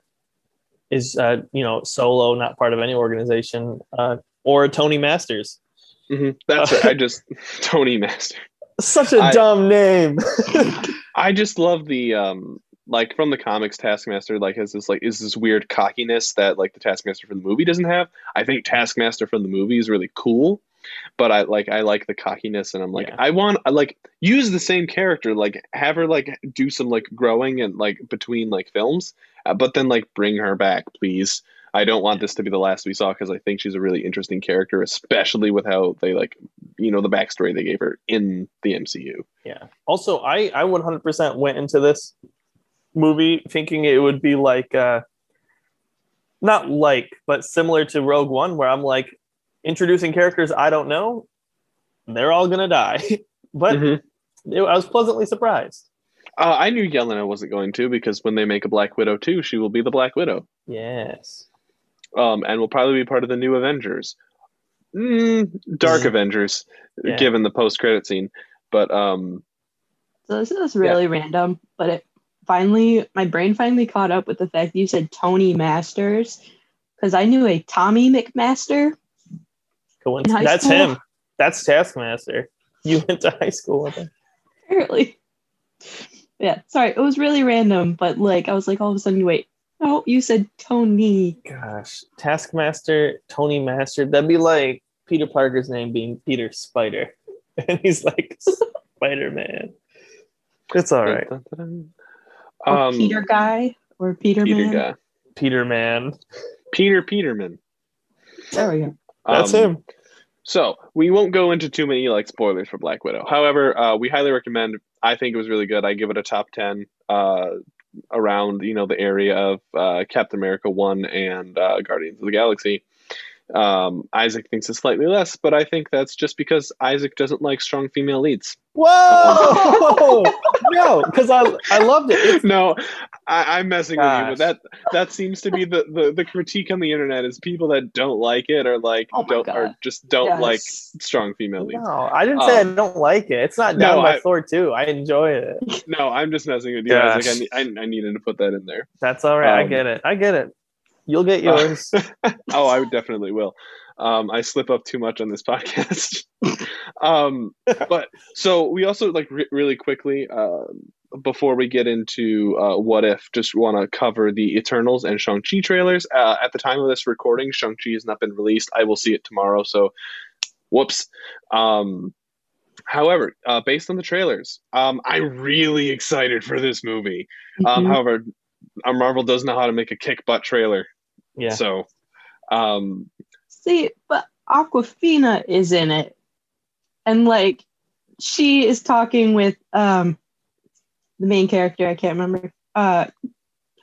Is uh you know solo, not part of any organization, uh or Tony Masters. Mm-hmm. That's uh, right. I just Tony Master. Such a I, dumb name. I just love the um like from the comics, Taskmaster like has this like is this weird cockiness that like the Taskmaster from the movie doesn't have. I think Taskmaster from the movie is really cool, but I like I like the cockiness, and I'm like yeah. I want I like use the same character, like have her like do some like growing and like between like films. But then, like, bring her back, please. I don't want this to be the last we saw because I think she's a really interesting character, especially with how they, like, you know, the backstory they gave her in the M C U. Yeah. Also, I, I one hundred percent went into this movie thinking it would be, like, uh, not like, but similar to Rogue One, where I'm, like, introducing characters I don't know. They're all going to die. But mm-hmm. it, I was pleasantly surprised. Uh, I knew Yelena wasn't going to, because when they make a Black Widow two, she will be the Black Widow. Yes. Um, and will probably be part of the new Avengers. Mm, Dark Avengers, yeah. given the post-credit scene. But um, so this is really yeah. random, but it finally, my brain finally caught up with the fact you said Tony Masters, because I knew a Tommy McMaster. Coincidence. That's school. Him. That's Taskmaster. You went to high school with him. Apparently. Yeah, sorry, it was really random, but like I was like all of a sudden, wait, no, you said Tony. Gosh, Taskmaster, Tony Master, that'd be like Peter Parker's name being Peter Spider, and he's like Spider-Man. It's all right. Um, or Peter Guy or Peter, Peter Man. Guy. Peter Man. Peter Peterman. There we go. That's um, him. So we won't go into too many like spoilers for Black Widow. However, uh, we highly recommend. I think it was really good. I give it a top ten uh, around, you know, the area of uh, Captain America one and uh, Guardians of the Galaxy. Um, Isaac thinks it's slightly less, but I think that's just because Isaac doesn't like strong female leads. Whoa! No, because I I loved it. It's... No, I, I'm messing Gosh. with you, but that that seems to be the, the, the critique on the internet is people that don't like it or like oh don't God. or just don't yes. like strong female leads. No, I didn't say um, I don't like it. It's not down no, by I, Thor two. I enjoy it. No, I'm just messing with you. I, was like, I, I I needed to put that in there. That's all right. Um, I get it. I get it. You'll get yours. Uh, oh, I definitely will. Um, I slip up too much on this podcast. um, but so we also like re- really quickly uh, before we get into uh, what if, just want to cover the Eternals and Shang-Chi trailers. Uh, at the time of this recording, Shang-Chi has not been released. I will see it tomorrow. So, whoops. Um, However, uh, based on the trailers, um, I'm really excited for this movie. Um, mm-hmm. However, Marvel does know how to make a kick butt trailer. Yeah. So, um, see, but Awkwafina is in it, and like she is talking with um the main character. I can't remember. Uh,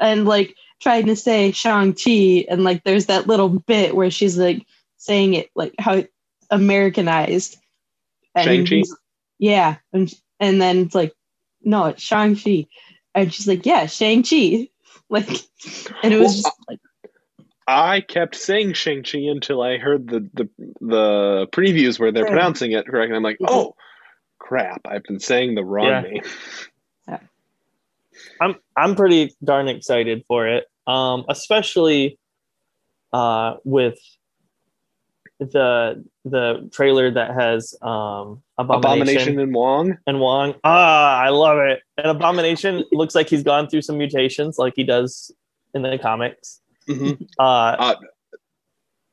and like trying to say Shang-Chi, and like there's that little bit where she's like saying it like how Americanized. And Shang-Chi. Yeah, and and then it's like no, it's Shang-Chi, and she's like yeah, Shang-Chi. Like, and it was well, just like I kept saying Shang-Chi until I heard the the, the previews where they're right. pronouncing it correctly. I'm like, oh crap, I've been saying the wrong yeah. name. Yeah. I'm I'm pretty darn excited for it, um, especially uh, with the the trailer that has um, Abomination, Abomination and Wong and Wong. Ah, I love it. And Abomination looks like he's gone through some mutations, like he does in the comics. Mm-hmm. Uh, uh,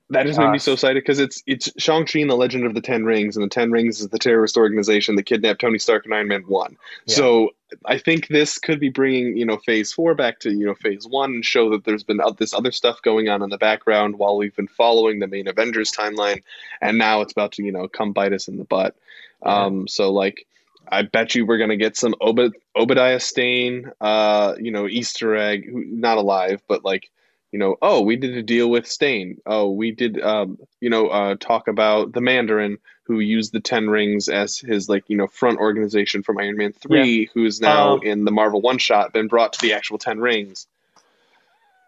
that just uh, made me so excited because it's it's Shang-Chi and the Legend of the Ten Rings, and the Ten Rings is the terrorist organization that kidnapped Tony Stark and Iron Man one. Yeah. So I think this could be bringing, you know, phase four back to, you know, phase one, and show that there's been this other stuff going on in the background while we've been following the main Avengers timeline, and now it's about to, you know, come bite us in the butt. Yeah. Um, so like, I bet you we're going to get some Ob- Obadiah Stane, uh, you know, Easter egg, who, not alive, but like, you know, oh, we did a deal with Stane. Oh, we did, um, you know, uh, talk about the Mandarin who used the Ten Rings as his, like, you know, front organization from Iron Man three, yeah. who's now um, in the Marvel one-shot, been brought to the actual Ten Rings.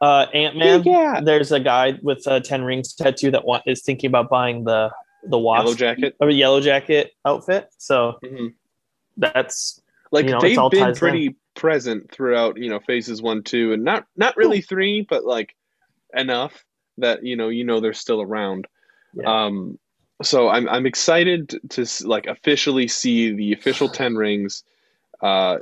Uh, Ant-Man, yeah. There's a guy with a Ten Rings tattoo that want- is thinking about buying the, the Wasp. Yellow jacket. Or yellow jacket outfit, so... Mm-hmm. That's like, you know, they've been pretty in. present throughout, you know, phases one, two, and not not really three, but like enough that you know you know they're still around. Yeah. Um, so I'm I'm excited to like officially see the official Ten Rings, uh,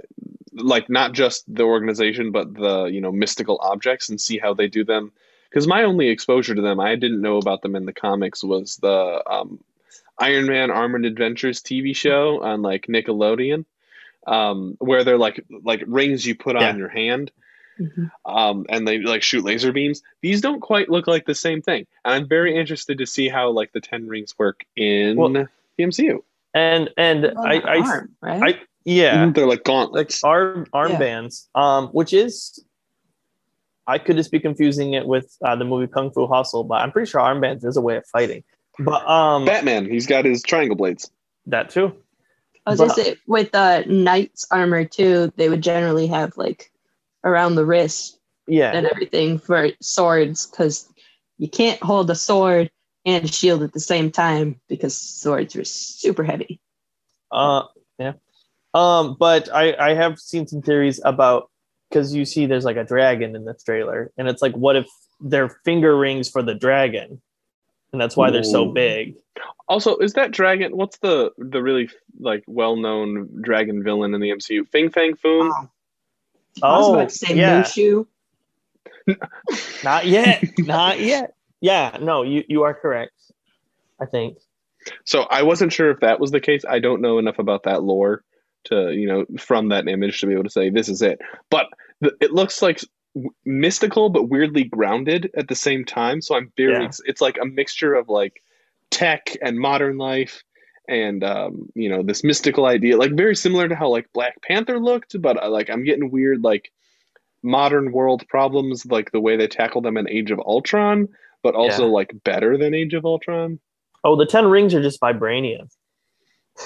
like not just the organization, but the you know mystical objects, and see how they do them. Because my only exposure to them, I didn't know about them in the comics, was the um. Iron Man Armored Adventures T V show on like Nickelodeon, um, where they're like like rings you put yeah. on your hand, mm-hmm. um, and they like shoot laser beams. These don't quite look like the same thing, and I'm very interested to see how like the Ten Rings work in well, the M C U. And and well, I, I, arm, right? I yeah, mm-hmm. they're like gauntlets, like arm armbands, yeah. um, which is. I could just be confusing it with uh, the movie Kung Fu Hustle, but I'm pretty sure armbands is a way of fighting. But um, Batman, he's got his triangle blades. That too. I was but, gonna say with uh, knight's armor too, they would generally have like around the wrist, yeah, and everything for swords because you can't hold a sword and a shield at the same time because swords are super heavy. Uh, yeah. Um, but I I have seen some theories about because you see there's like a dragon in this trailer, and it's like, what if they're finger rings for the dragon? And that's why they're Ooh. so big. Also, is that dragon? What's the the really like well known dragon villain in the M C U? Fing Fang Foom. Oh, oh I was about to say yeah. Mushu. Not yet. Not yet. Yeah. No, you you are correct. I think. So I wasn't sure if that was the case. I don't know enough about that lore to you know from that image to be able to say this is it. But th- it looks like. mystical but weirdly grounded at the same time, so I'm very yeah. it's, it's like a mixture of like tech and modern life and um you know this mystical idea, like very similar to how like Black Panther looked, but uh, like I'm getting weird like modern world problems, like the way they tackle them in Age of Ultron, but also yeah. like better than Age of Ultron. Oh, the Ten Rings are just vibranium.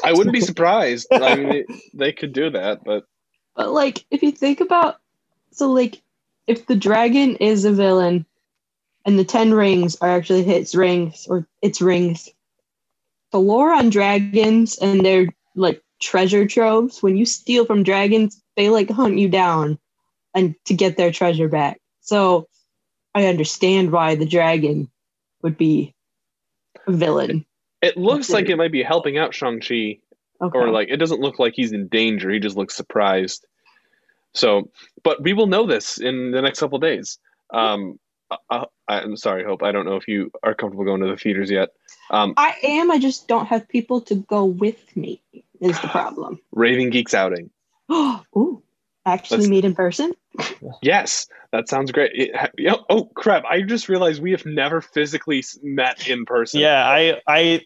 I wouldn't be surprised. I mean they, they could do that, but but like if you think about so like if the dragon is a villain and the Ten Rings are actually his rings or its rings, the lore on dragons and their like treasure troves, when you steal from dragons, they like hunt you down and to get their treasure back. So I understand why the dragon would be a villain. It, it looks like it might be helping out Shang-Chi. Okay. Or like, it doesn't look like he's in danger. He just looks surprised. So, but we will know this in the next couple of days. Um, I, I'm sorry, Hope. I don't know if you are comfortable going to the theaters yet. Um, I am. I just don't have people to go with me is the problem. Raving Geeks outing. Ooh, actually Let's, meet in person? Yes, that sounds great. It, oh, crap. I just realized we have never physically met in person. Yeah, I... I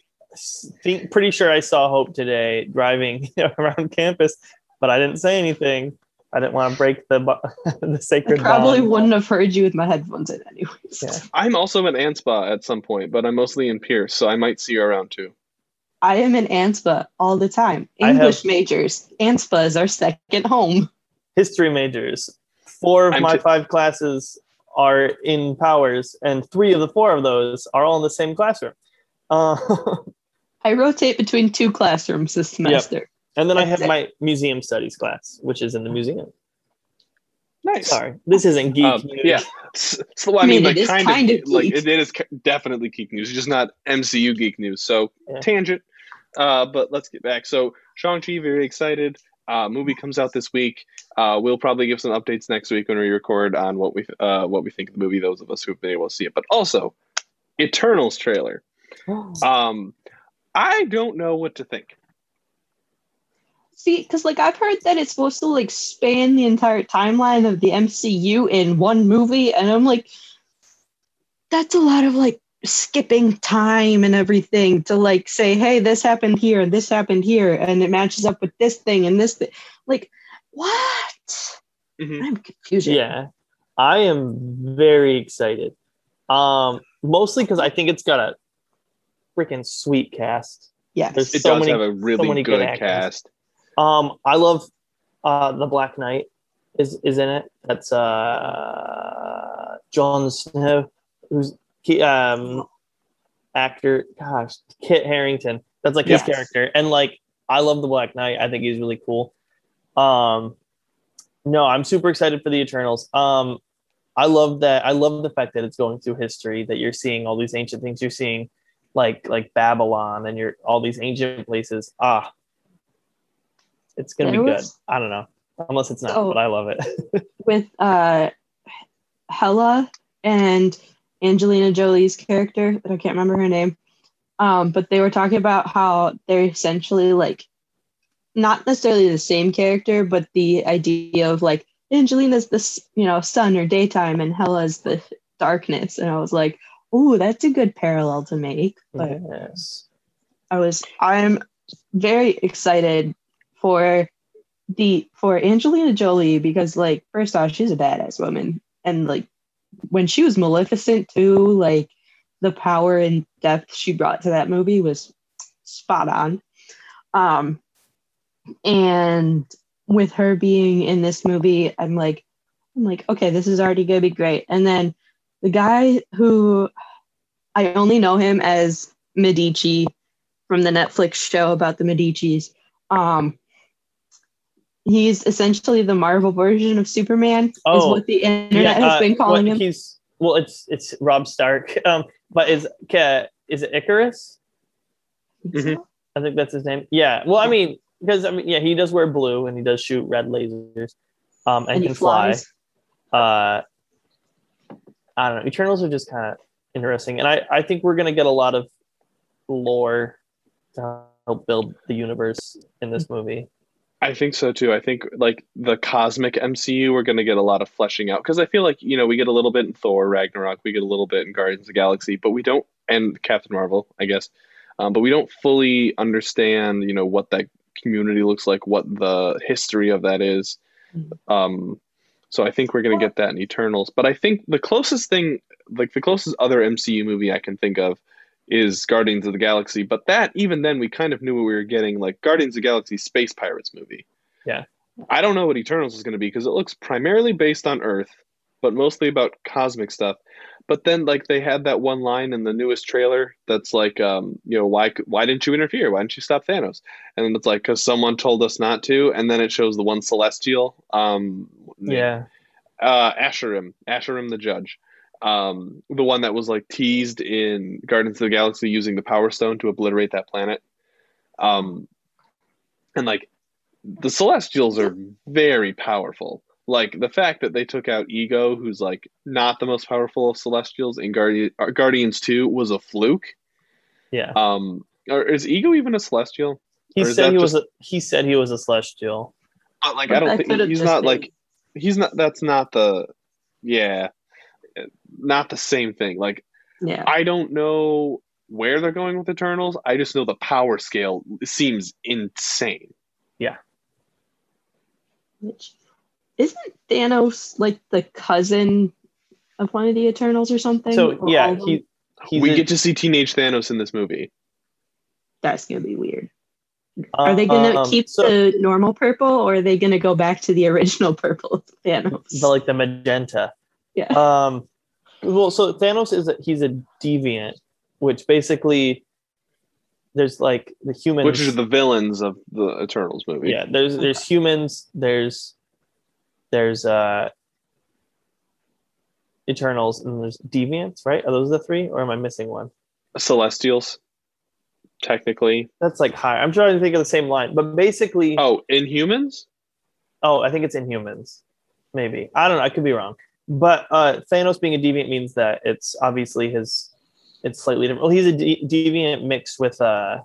think pretty sure I saw Hope today driving around campus, but I didn't say anything. I didn't want to break the the sacred. I probably bond. Wouldn't have heard you with my headphones in, anyways. Yeah. I'm also in Anspa at some point, but I'm mostly in Pierce, so I might see you around too. I am in Anspa all the time. English have... majors. Anspa is our second home. History majors. Four of I'm my t- five classes are in Powers, and three of the four of those are all in the same classroom. Uh, I rotate between two classrooms this semester. Yep. And then That's I have it. my museum studies class, which is in the museum. Nice. Sorry, this isn't geek um, news. Yeah. So, so I, I mean, mean, like, kind, kind of, of like it, it is definitely geek news, just not M C U geek news. So yeah. tangent, uh, but let's get back. So Shang-Chi, very excited. Uh, movie comes out this week. Uh, we'll probably give some updates next week when we record on what we uh, what we think of the movie, those of us who've been able to see it. But also, Eternals trailer. Um, I don't know what to think. See, because like I've heard that it's supposed to like span the entire timeline of the M C U in one movie, and I'm like, that's a lot of like skipping time and everything to like say, hey, this happened here and this happened here, and it matches up with this thing and this thing. Like, what? Mm-hmm. I'm confused. Yeah, I am very excited. Um, mostly because I think it's got a freaking sweet cast. Yes, There's it so does many, have a really so good, good cast. Um, I love uh, the Black Knight is is in it. That's uh, Jon Snow, who's he, um, actor. Gosh, Kit Harington. That's like yes. his character. And like, I love the Black Knight. I think he's really cool. Um, no, I'm super excited for the Eternals. Um, I love that. I love the fact that it's going through history. That you're seeing all these ancient things. You're seeing like like Babylon and you're all these ancient places. Ah. It's going to be was, good. I don't know. Unless it's not, so, but I love it. With uh, Hela and Angelina Jolie's character, I can't remember her name, um, but they were talking about how they're essentially like, not necessarily the same character, but the idea of like, Angelina's the, you know, sun or daytime and Hela's the darkness. And I was like, oh, that's a good parallel to make. But yes. I was, I'm very excited for the for Angelina Jolie because like first off she's a badass woman, and like when she was Maleficent too, like the power and depth she brought to that movie was spot on, um and with her being in this movie, I'm like I'm like okay, this is already gonna be great. And then the guy who I only know him as Medici from the Netflix show about the Medicis, um he's essentially the Marvel version of Superman, oh, is what the internet yeah, uh, has been calling what, him. He's, well, it's it's Rob Stark. Um, but is is it Icarus? Mm-hmm. I think that's his name. Yeah. Well, I mean, because I mean, yeah, he does wear blue and he does shoot red lasers, um, and, and he can fly. Uh, I don't know. Eternals are just kind of interesting, and I I think we're gonna get a lot of lore to help build the universe in this movie. I think so too. I think like the cosmic M C U, we're going to get a lot of fleshing out, because I feel like, you know, we get a little bit in Thor Ragnarok, we get a little bit in Guardians of the Galaxy, but we don't, and Captain Marvel, I guess, um, but we don't fully understand, you know, what that community looks like, what the history of that is. Um, so I think we're going to get that in Eternals. But I think the closest thing, like the closest other M C U movie I can think of is Guardians of the Galaxy, but that, even then, we kind of knew what we were getting, like Guardians of the Galaxy Space Pirates movie. Yeah. I don't know what Eternals is going to be, because it looks primarily based on Earth, but mostly about cosmic stuff. But then, like, they had that one line in the newest trailer that's like, um, you know, why why didn't you interfere? Why didn't you stop Thanos? And then it's like, because someone told us not to, and then it shows the one Celestial. Um, yeah. Uh, Asherim. Asherim the Judge. Um, the one that was like teased in Guardians of the Galaxy using the Power Stone to obliterate that planet. Um, and like the Celestials are very powerful. Like the fact that they took out Ego, who's like not the most powerful of Celestials in Guardi- Guardians two, was a fluke. Yeah. Um, or is Ego even a Celestial? He said he just... was. A, he said he was a Celestial. But like, but I don't think he's not been... like he's not. That's not the. Yeah. Not the same thing. Like, yeah. I don't know where they're going with Eternals. I just know the power scale seems insane. Yeah. Which isn't Thanos like the cousin of one of the Eternals or something? So or yeah, he, he's we a, get to see teenage Thanos in this movie. That's gonna be weird. Are they gonna um, keep so, the normal purple, or are they gonna go back to the original purple Thanos? The, like the magenta. Yeah. Um, well, so Thanos is a, he's a deviant, which basically there's like the humans, which are the villains of the Eternals movie. Yeah, there's there's humans, there's there's uh, Eternals, and there's deviants, right? Are those the three, or am I missing one? Celestials. technically. That's like high. I'm trying to think of the same line, but basically. Oh, Inhumans? Oh, I think it's Inhumans. Maybe. I don't know. I could be wrong. But uh, Thanos being a deviant means that it's obviously his. It's slightly different. Well, he's a de- deviant mixed with uh,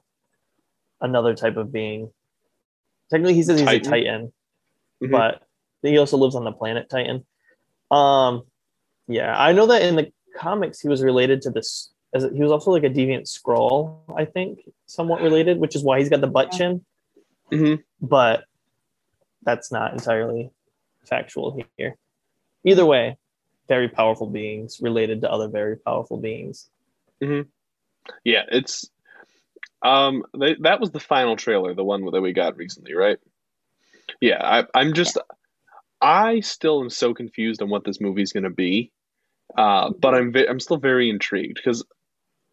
another type of being. Technically, he says he's Titan. a Titan, mm-hmm. but he also lives on the planet Titan. Um, yeah, I know that in the comics he was related to this. As he was also like a deviant Skrull, I think, somewhat related, which is why he's got the butt chin. Mm-hmm. But that's not entirely factual here. Either way, very powerful beings related to other very powerful beings. Mm-hmm. Yeah, it's um they, that was the final trailer, the one that we got recently, right? Yeah, I, I'm just yeah. I still am so confused on what this movie's going to be, uh, but I'm ve- I'm still very intrigued because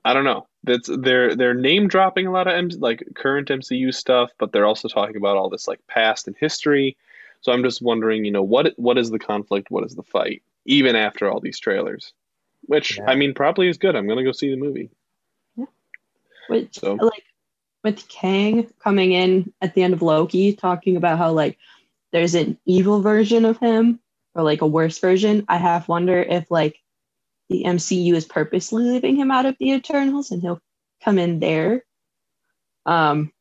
I don't know. That's they're they're name dropping a lot of M- like current M C U stuff, but they're also talking about all this like past and history. So I'm just wondering, you know, what what is the conflict? What is the fight? Even after all these trailers, which yeah. I mean, probably is good. I'm gonna go see the movie. Yeah. Which so. Like with Kang coming in at the end of Loki, talking about how like there's an evil version of him or like a worse version. I half wonder if like the M C U is purposely leaving him out of the Eternals and he'll come in there. Um,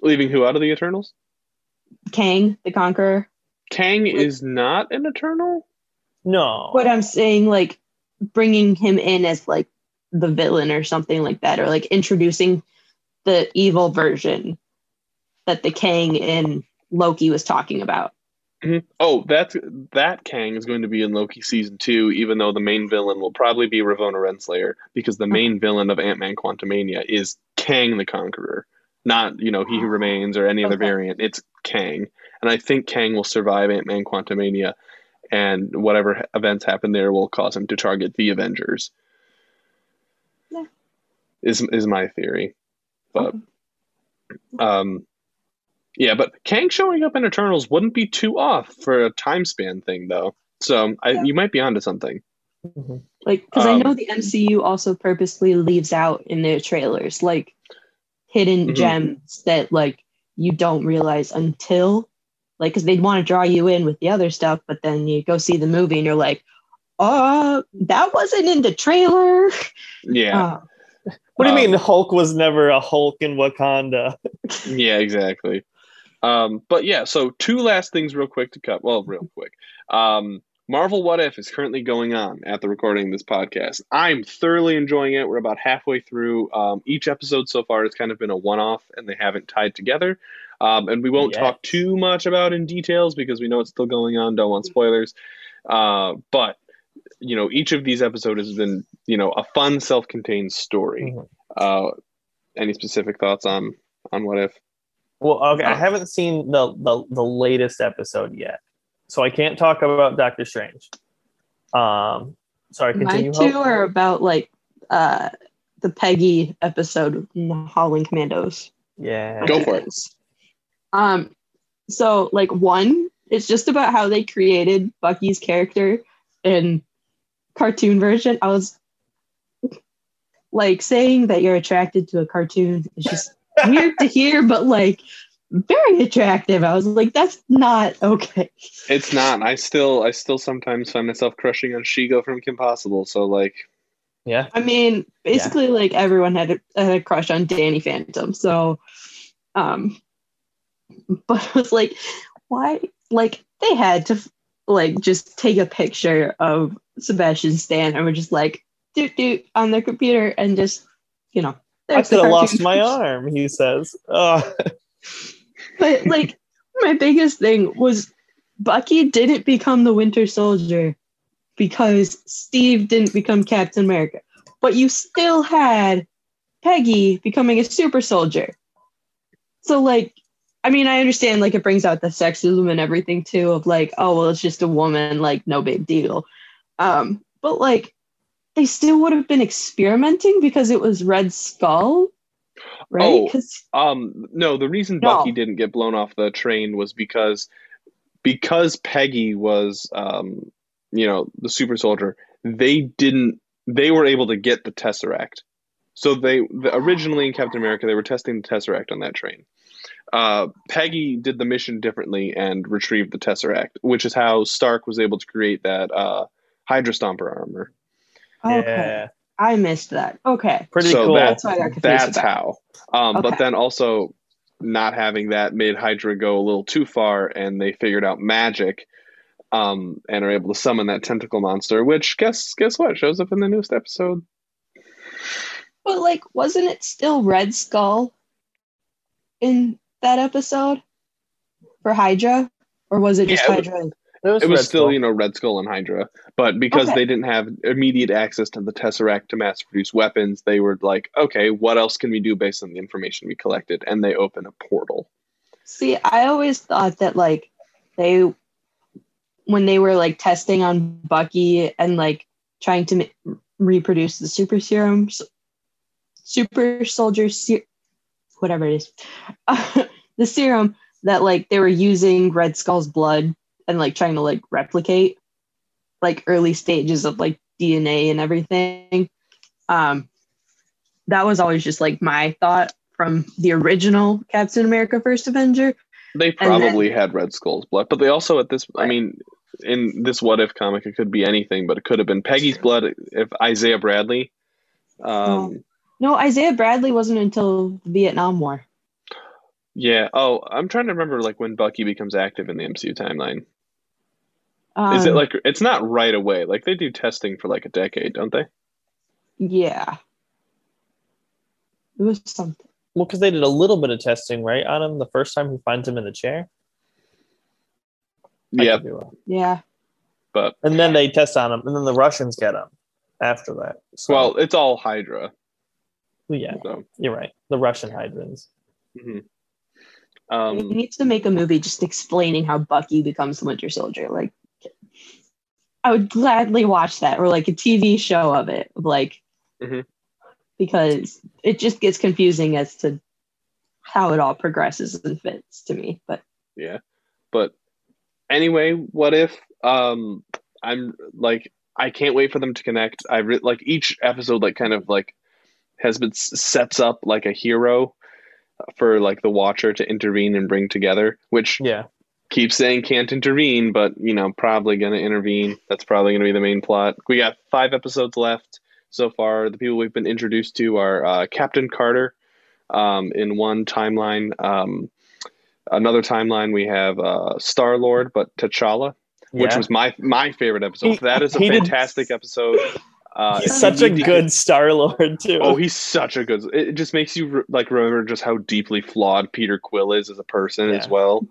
leaving who out of the Eternals? Kang the Conqueror. Kang like, is not an Eternal? No. What I'm saying, like, bringing him in as, like, the villain or something like that, or, like, introducing the evil version that the Kang in Loki was talking about. Mm-hmm. Oh, that's, that Kang is going to be in Loki Season two, even though the main villain will probably be Ravonna Renslayer, because the main oh. villain of Ant-Man Quantumania is Kang the Conqueror. Not, you know, He Who Remains or any other okay. variant. It's Kang. And I think Kang will survive Ant-Man Quantumania, and whatever events happen there will cause him to target the Avengers. Yeah. Is is my theory. But okay. um yeah, but Kang showing up in Eternals wouldn't be too off for a time span thing though. So I, yeah. you might be onto something. Mm-hmm. Like because um, I know the M C U also purposely leaves out in their trailers like hidden mm-hmm. gems that like you don't realize until like because they'd want to draw you in with the other stuff, but then you go see the movie and you're like, "Oh, that wasn't in the trailer." Yeah. Uh, what um, do you mean Hulk was never a Hulk in Wakanda? Yeah, exactly. Um, but yeah, so two last things real quick to cut. Well, real quick. Um, Marvel What If is currently going on at the recording of this podcast. I'm thoroughly enjoying it. We're about halfway through. Um, each episode so far has kind of been a one-off, and they haven't tied together. Um, and we won't yes. talk too much about in details because we know it's still going on. Don't want spoilers. Uh, but, you know, each of these episodes has been, you know, a fun self-contained story. Mm-hmm. Uh, any specific thoughts on, on What If? Well, okay, I haven't seen the, the, the latest episode yet. So I can't talk about Doctor Strange. Um, sorry, continue. My two Hope? Are about like uh, the Peggy episode, Howling Commandos. Yeah, go for it. Um, so like one, it's just about how they created Bucky's character in cartoon version. I was like saying that you're attracted to a cartoon is just weird to hear, but like. Very attractive. I was like, that's not okay. It's not. I still, I still sometimes find myself crushing on Shigo from Kim Possible. So like, yeah. I mean, basically, yeah. like everyone had a, had a crush on Danny Phantom. So, um, but I was like, why? Like they had to like just take a picture of Sebastian Stan and we're just like, doot doot on their computer and just, you know, I could have lost my arm. He says, oh. But like my biggest thing was Bucky didn't become the Winter Soldier because Steve didn't become Captain America, but you still had Peggy becoming a super soldier. So like, I mean, I understand like it brings out the sexism and everything too of like, oh, well, it's just a woman, like no big deal. Um, but like they still would have been experimenting because it was Red Skull. Right? Oh, um, no, the reason no. Bucky didn't get blown off the train was because because Peggy was, um, you know, the super soldier, they didn't, they were able to get the Tesseract. So they the, originally in Captain America, they were testing the Tesseract on that train. Uh, Peggy did the mission differently and retrieved the Tesseract, which is how Stark was able to create that uh, Hydra Stomper armor. Okay. Yeah. I missed that. Okay. Pretty so cool. That's, that's, that's how. Um, okay. But then also not having that made Hydra go a little too far, and they figured out magic um, and are able to summon that tentacle monster, which guess guess what? Shows up in the newest episode. But, like, wasn't it still Red Skull in that episode for Hydra? Or was it just yeah, it Hydra? Was, it was, it was still, Skull. you know, Red Skull and Hydra. But because okay. they didn't have immediate access to the Tesseract to mass-produce weapons, they were like, okay, what else can we do based on the information we collected? And they open a portal. See, I always thought that, like, they... when they were, like, testing on Bucky and, like, trying to m- reproduce the super serum, super soldier ser- whatever it is, uh, the serum, that, like, they were using Red Skull's blood and, like, trying to, like, replicate, like, early stages of, like, D N A and everything. Um, that was always just, like, my thought from the original Captain America First Avenger. They probably then, had Red Skull's blood, but they also at this, I mean, in this What If comic, it could be anything, but it could have been Peggy's blood if Isaiah Bradley. Um, no, Isaiah Bradley wasn't until the Vietnam War. Yeah. Oh, I'm trying to remember, like, when Bucky becomes active in the M C U timeline. Um, Is it like, it's not right away. Like, they do testing for like a decade, don't they? Yeah. It was something. Well, because they did a little bit of testing, right, on him the first time he finds him in the chair. Yeah. Yeah. But and then they test on him, and then the Russians get him after that. So. Well, it's all Hydra. Yeah, so. You're right. The Russian Hydrans. Mm-hmm. Um, we need to make a movie just explaining how Bucky becomes the Winter Soldier. Like, I would gladly watch that, or like a T V show of it, like. Mm-hmm. Because it just gets confusing as to how it all progresses and fits to me. But yeah, but anyway, what if? Um, I'm like, I can't wait for them to connect. I re- like each episode, like kind of like has been sets up like a hero for like the Watcher to intervene and bring together. Which yeah, keep saying can't intervene, but you know probably gonna intervene. That's probably gonna be the main plot. We got five episodes left. So far, the people we've been introduced to are uh, Captain Carter um, in one timeline. Um, another timeline, we have uh, Star-Lord, but T'Challa, yeah. which was my my favorite episode. He, that is a fantastic did... episode. Uh, he's such a good Star-Lord, too. Oh, he's such a good... It just makes you re- like remember just how deeply flawed Peter Quill is as a person yeah. as well.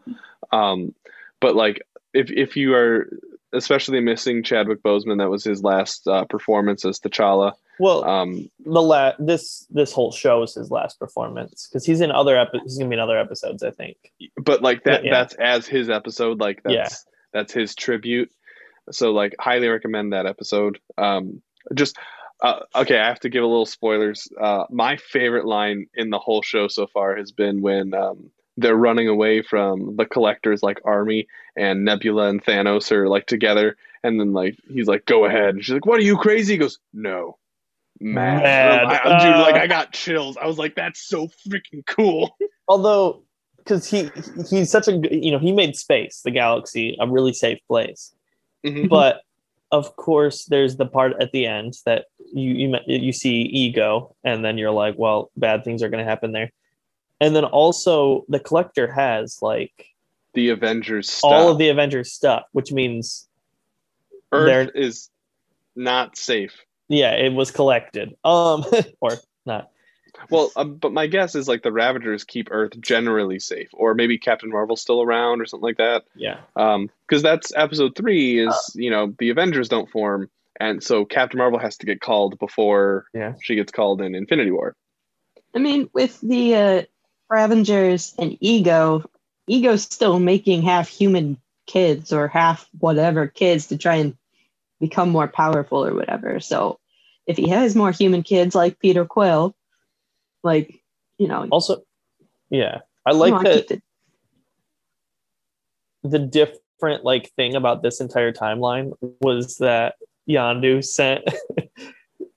Um, but like, if if you are... especially missing Chadwick Boseman. That was his last uh, performance as T'Challa. Well, um, the la- this this whole show is his last performance because he's in other epi- he's gonna be in other episodes, I think. But like that, but, yeah. that's as his episode. Like that's yeah. that's his tribute. So like, highly recommend that episode. Um, just uh, okay, I have to give a little spoilers. Uh, my favorite line in the whole show so far has been when. Um, They're running away from the Collector's like army, and Nebula and Thanos are like together. And then like he's like, "Go ahead." And she's like, "What are you crazy?" He goes, "No, mad." mad. I, uh, dude, like I got chills. I was like, "That's so freaking cool." Although, because he he's such a you know he made space, the galaxy, a really safe place. Mm-hmm. But of course, there's the part at the end that you you you see Ego, and then you're like, "Well, bad things are going to happen there." And then also the Collector has like the Avengers stuff. All of the Avengers stuff, which means Earth is not safe. Yeah, it was collected. Um or not. Well, uh, but my guess is like the Ravagers keep Earth generally safe, or maybe Captain Marvel's still around or something like that. Yeah. Um because that's episode three is, uh, you know, the Avengers don't form, and so Captain Marvel has to get called before yeah. she gets called in Infinity War. I mean, with the uh Ravengers and Ego, Ego's still making half human kids or half whatever kids to try and become more powerful or whatever. So if he has more human kids like Peter Quill, like, you know. Also, yeah, I like that the-, the different like thing about this entire timeline was that Yondu sent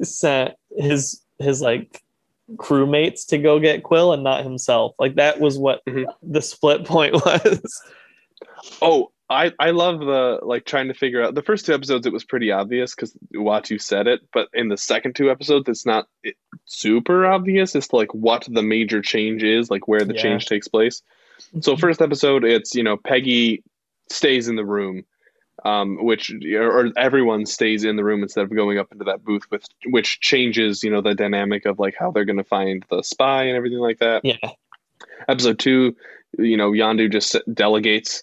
sent his his like crewmates to go get Quill and not himself. Like, that was what mm-hmm. the split point was. Oh, I, I love the, like, trying to figure out the first two episodes. It was pretty obvious because Uatu said it, but in the second two episodes, it's not it, super obvious as to, like, what the major change is, like where the yeah. change takes place. So first episode, it's, you know, Peggy stays in the room, um, which or, or everyone stays in the room instead of going up into that booth, with which changes, you know, the dynamic of, like, how they're going to find the spy and everything like that. Yeah. Episode two, you know, Yondu just delegates.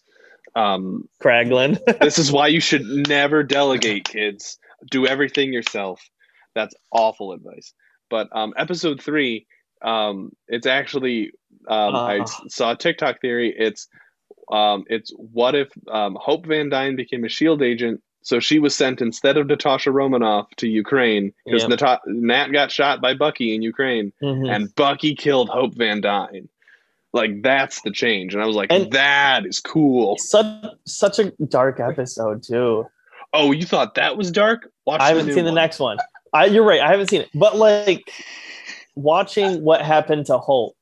Um, Kraglin. This is why you should never delegate, kids. Do everything yourself. That's awful advice. But um, episode three, um, it's actually um, uh. I saw a TikTok theory. It's um, it's what if um, Hope Van Dyne became a SHIELD agent, so she was sent instead of Natasha Romanoff to Ukraine because yep. Nat-, Nat got shot by Bucky in Ukraine, mm-hmm. and Bucky killed Hope Van Dyne. Like, that's the change. And I was like, and that is cool. Such, such a dark episode, too. Oh, you thought that was dark? Watch I haven't the seen one. the next one. I, you're right. I haven't seen it. But, like, watching what happened to Hulk.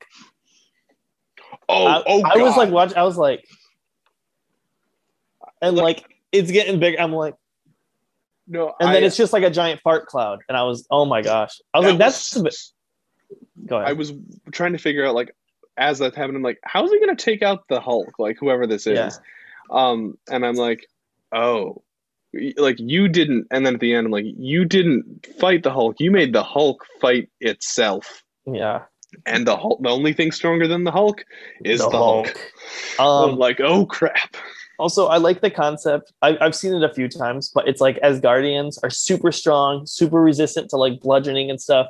Oh, I, oh I was, like, watch. I was, like... And, like, like it's getting big. I'm, like... no. And I, then it's just, like, a giant fart cloud. And I was, oh, my gosh. I was, that like, was, that's... a bit... Go ahead. I was trying to figure out, like... as that's happening, I'm like, how's he going to take out the Hulk? Like, whoever this is. Yeah. Um, and I'm like, oh, like, you didn't. And then at the end, I'm like, you didn't fight the Hulk. You made the Hulk fight itself. Yeah. And the Hulk, the only thing stronger than the Hulk is the, the Hulk. Hulk. Um, I'm like, oh, crap. Also, I like the concept. I, I've seen it a few times, but it's like, Asgardians are super strong, super resistant to, like, bludgeoning and stuff.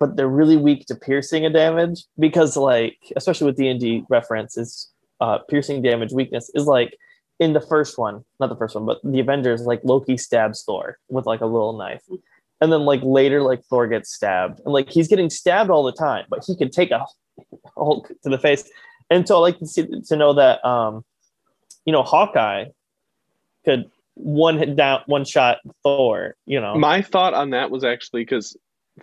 But they're really weak to piercing a damage because, like, especially with D and D references, uh, piercing damage weakness is, like, in the first one, not the first one, but the Avengers, like, Loki stabs Thor with, like, a little knife. And then, like, later, like, Thor gets stabbed. And, like, he's getting stabbed all the time, but he can take a Hulk to the face. And so I like to, see, to know that, um, you know, Hawkeye could one hit down, one shot Thor, you know. My thought on that was actually because...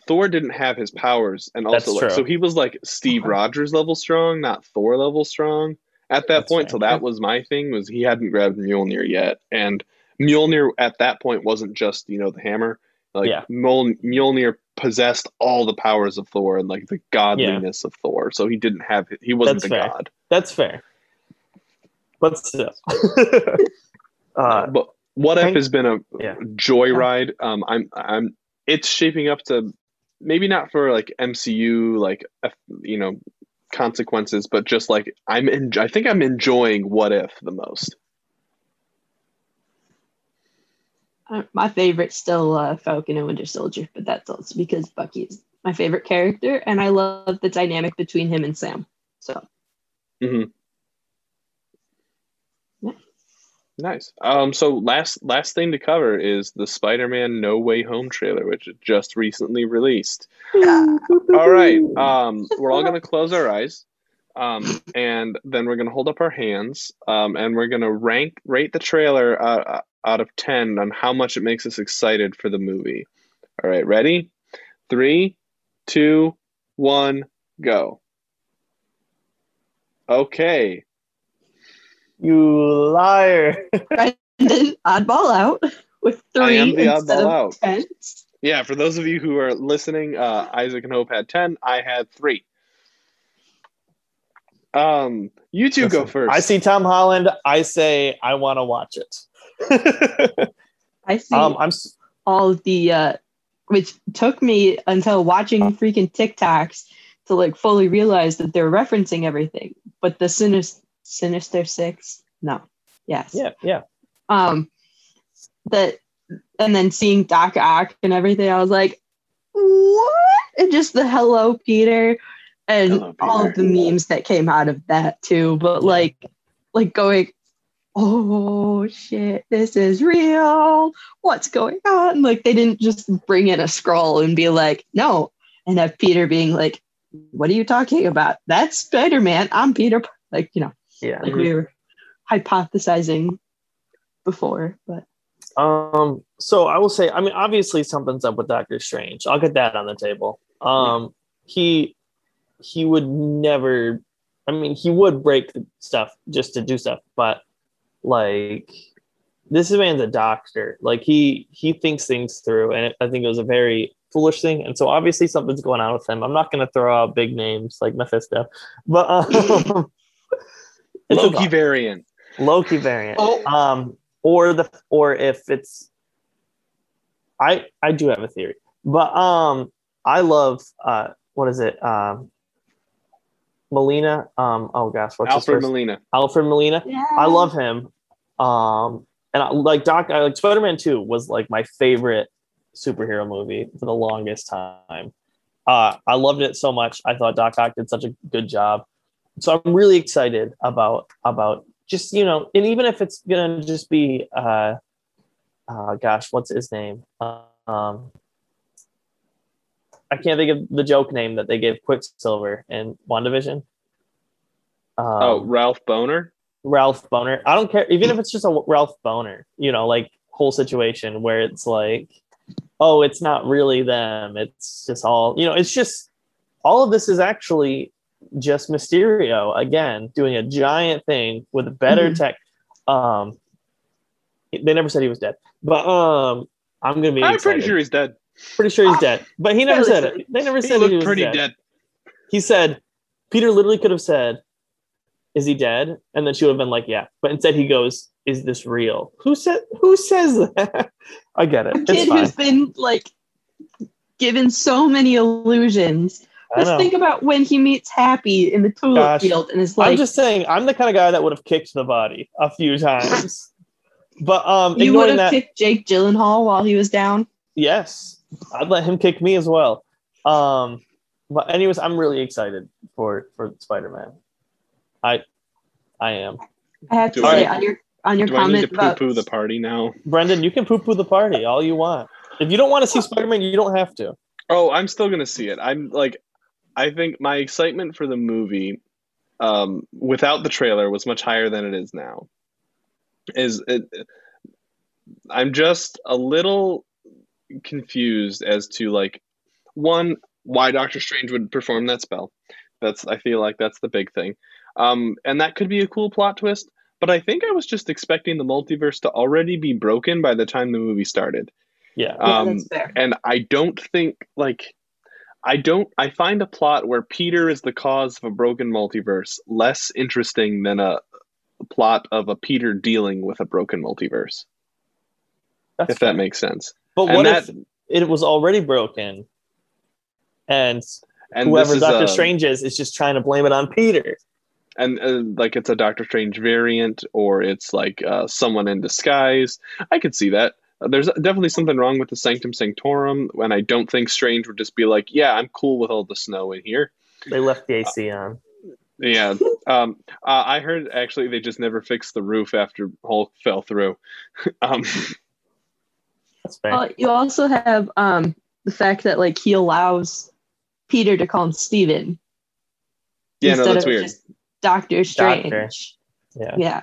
Thor didn't have his powers, and also like, so he was like Steve Rogers level strong, not Thor level strong at that That's point. Right. So that was my thing, was he hadn't grabbed Mjolnir yet, and Mjolnir at that point wasn't just, you know, the hammer. Like yeah. Mjolnir possessed all the powers of Thor and like the godliness yeah. of Thor. So he didn't have it. He wasn't That's the fair. god. That's fair. But still, uh, but what if has been a yeah. joyride. Um, I'm I'm it's shaping up to. Maybe not for like M C U, like, you know, consequences, but just like I'm en- I think I'm enjoying What If the most. Uh, my favorite's still uh, Falcon and Winter Soldier, but that's also because Bucky is my favorite character, and I love the dynamic between him and Sam. So. Mm-hmm. Yeah. Nice. Um, so last last thing to cover is the Spider-Man No Way Home trailer, which just recently released. All right. Um, we're all going to close our eyes, um, and then we're going to hold up our hands, um, and we're going to rank rate the trailer uh, out of ten on how much it makes us excited for the movie. All right. Ready? Three, two, one, go. Okay. You liar. Brendan, oddball out with three I am the instead oddball of out. ten. Yeah, for those of you who are listening, uh, Isaac and Hope had ten. I had three. Um, you two Listen, go first. I see Tom Holland. I say I want to watch it. I see um, I'm... all the, uh, which took me until watching freaking TikToks to like fully realize that they're referencing everything. But the sinister... Sinister Six? No. Yes. Yeah, yeah. Um, that, and then seeing Doc Ock and everything, I was like, what? And just the hello, Peter, and hello, Peter. all of the memes that came out of that too. But like, like going, oh shit, this is real. What's going on? Like they didn't just bring in a scroll and be like, no, and have Peter being like, what are you talking about? That's Spider-Man. I'm Peter. Like, you know. Yeah, like we were hypothesizing before, but um. So I will say, I mean, obviously something's up with Doctor Strange. I'll get that on the table. Um, he he would never. I mean, he would break stuff just to do stuff, but like, this man's a doctor. Like, he he thinks things through, and it, I think it was a very foolish thing. And so obviously something's going on with him. I'm not going to throw out big names like Mephisto, but um, Loki variant, Loki variant, oh. um, or the or if it's, I I do have a theory, but um, I love uh, what is it, um. Molina, um, oh gosh, what's Alfred his first? Molina. Alfred Molina, yeah. I love him, um, and I, like Doc, I, like Spider-Man two was like my favorite superhero movie for the longest time. Uh, I loved it so much. I thought Doc Ock did such a good job, so I'm really excited about about just you know, and even if it's gonna just be, uh, uh gosh, what's his name? Uh, um, I can't think of the joke name that they gave Quicksilver in WandaVision. Um, oh, Ralph Boner? Ralph Boner. I don't care. Even if it's just a Ralph Boner, you know, like whole situation where it's like, oh, it's not really them. It's just all, you know, it's just all of this is actually just Mysterio, again, doing a giant thing with better mm-hmm. tech. Um, they never said he was dead, but um, I'm going to be I'm excited. pretty sure he's dead. Pretty sure he's dead, but he never said it. They never said he looked he was pretty dead. dead. He said, Peter literally could have said, "Is he dead?" And then she would have been like, "Yeah." But instead, he goes, "Is this real?" Who said? Who says that? I get it. A kid who's been like given so many illusions. Just think about when he meets Happy in the tulip Gosh. field, and is like, "I'm just saying, I'm the kind of guy that would have kicked the body a few times." But um, you would have that, kicked Jake Gyllenhaal while he was down. Yes. I'd let him kick me as well. Um, but anyways, I'm really excited for, for Spider-Man. I I am. I have to do say I, on your on your do comment. I need to about... poo-poo the party now. Brendan, you can poo-poo the party all you want. If you don't want to see Spider-Man, you don't have to. Oh, I'm still gonna see it. I'm like I think my excitement for the movie um, without the trailer was much higher than it is now. Is it, I'm just a little confused as to like one why Doctor Strange would perform that spell. That's I feel like that's the big thing, um and that could be a cool plot twist, but I think I was just expecting the multiverse to already be broken by the time the movie started. Yeah, um yeah, that's fair. And I don't think like I don't I find a plot where Peter is the cause of a broken multiverse less interesting than a plot of a Peter dealing with a broken multiverse. That's if fair. That makes sense. But and what that, if it was already broken, and, and whoever Doctor a, Strange is is just trying to blame it on Peter? And uh, like it's a Doctor Strange variant, or it's like uh, someone in disguise. I could see that. There's definitely something wrong with the Sanctum Sanctorum, and I don't think Strange would just be like, "Yeah, I'm cool with all the snow in here." They left the A C uh, on. Yeah, um, uh, I heard actually they just never fixed the roof after Hulk fell through. um, Well, you also have um, the fact that like he allows Peter to call him Steven. Yeah, no, that's weird. Doctor Strange. Doctor. Yeah. Yeah.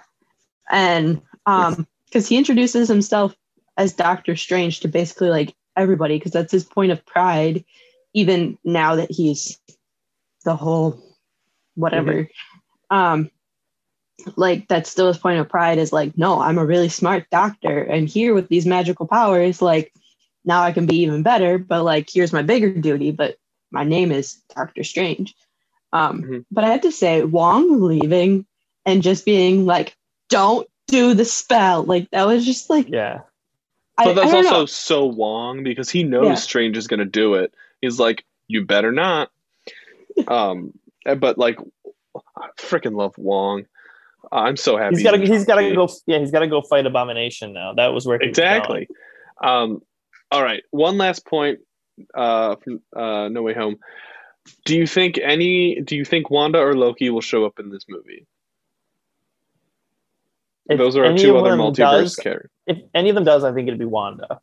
And um, because he introduces himself as Doctor Strange to basically like everybody, because that's his point of pride, even now that he's the whole whatever. Mm-hmm. Um like that's still his point of pride is like, no, I'm a really smart doctor, and here with these magical powers, like now I can be even better, but like here's my bigger duty, but my name is Doctor Strange. Um mm-hmm. But I have to say Wong leaving and just being like, don't do the spell, like that was just like, yeah, I, but that's I also know. So Wong, because he knows yeah. Strange is gonna do it, he's like, you better not. Um but like I freaking love Wong. I'm so happy. He's got to. He's got to go. Yeah, he's got to go fight Abomination now. That was where he exactly. Was um, all right. One last point. Uh, from uh, No Way Home. Do you think any? Do you think Wanda or Loki will show up in this movie? If Those are our two other multiverse does, characters. If any of them does, I think it'd be Wanda.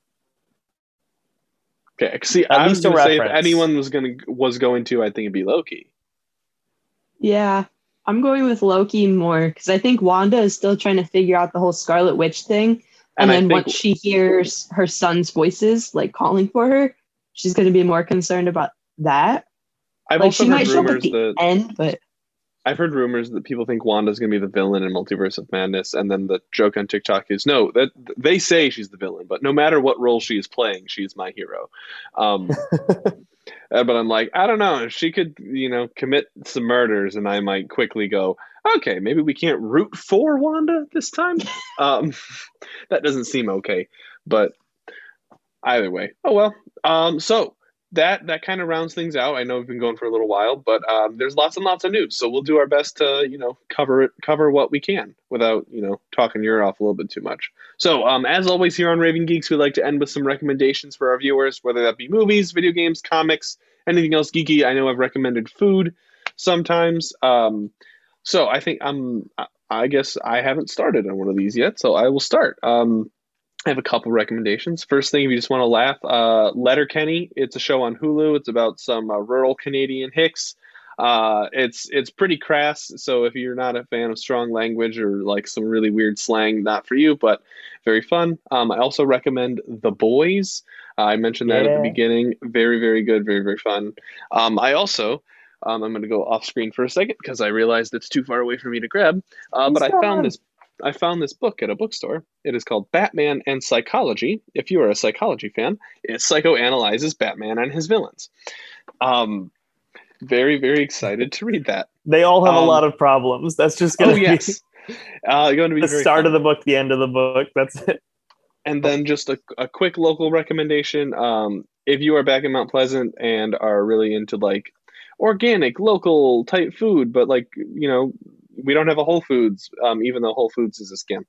Okay. See, I was going to say if anyone was going to was going to, I think it'd be Loki. Yeah. I'm going with Loki more because I think Wanda is still trying to figure out the whole Scarlet Witch thing. And, and then think, once she hears her son's voices like calling for her, she's going to be more concerned about that. I've like, also heard rumors the that end, but... I've heard rumors that people think Wanda's going to be the villain in Multiverse of Madness, and then the joke on TikTok is no, that they say she's the villain, but no matter what role she is playing, she's my hero. Um, but I'm like, I don't know. She could, you know, commit some murders, and I might quickly go, okay, maybe we can't root for Wanda this time. um, that doesn't seem okay, but either way, oh well. Um, so. That that kind of rounds things out. I know we've been going for a little while, but um, there's lots and lots of news, so we'll do our best to you know cover it, cover what we can without you know talking your ear off a little bit too much. So um, as always here on Raving Geeks, we like to end with some recommendations for our viewers, whether that be movies, video games, comics, anything else geeky. I know I've recommended food sometimes, um, so I think I'm I guess I haven't started on one of these yet, so I will start. Um, I have a couple recommendations. First thing, if you just want to laugh, uh, Letterkenny. It's a show on Hulu. It's about some uh, rural Canadian hicks. Uh, it's it's pretty crass. So if you're not a fan of strong language or like some really weird slang, not for you. But very fun. Um, I also recommend The Boys. Uh, I mentioned that yeah. at the beginning. Very very good. Very very fun. Um, I also um, I'm going to go off screen for a second because I realized it's too far away for me to grab. Uh, but I found this. I found this book at a bookstore. It is called Batman and Psychology. If you are a psychology fan, it psychoanalyzes Batman and his villains. Um, very, very excited to read that. They all have um, a lot of problems. That's just going to oh, be, yes. uh, going to be the very start fun. of the book, the end of the book. That's it. And then just a, a quick local recommendation. Um, if you are back in Mount Pleasant and are really into like organic, local type food, but like, you know, we don't have a Whole Foods, um, even though Whole Foods is a scam.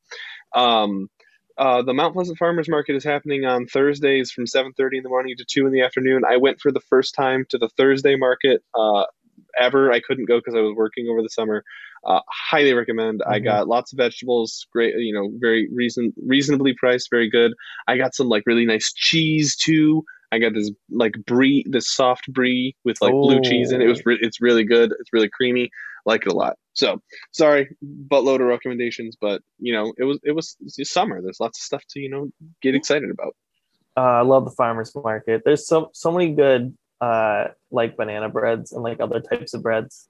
Um, uh, the Mount Pleasant Farmers Market is happening on Thursdays from seven thirty in the morning to two in the afternoon. I went for the first time to the Thursday market uh, ever. I couldn't go because I was working over the summer. Uh, highly recommend. Mm-hmm. I got lots of vegetables, great, you know, very reason reasonably priced, very good. I got some like really nice cheese too. I got this like brie, this soft brie with like oh. blue cheese in it. It was re- it's really good. It's really creamy. Like it a lot. So sorry, buttload of recommendations, but you know, it was, it was summer. There's lots of stuff to, you know, get excited about. Uh, I love the farmer's market. There's so, so many good, uh, like banana breads and like other types of breads.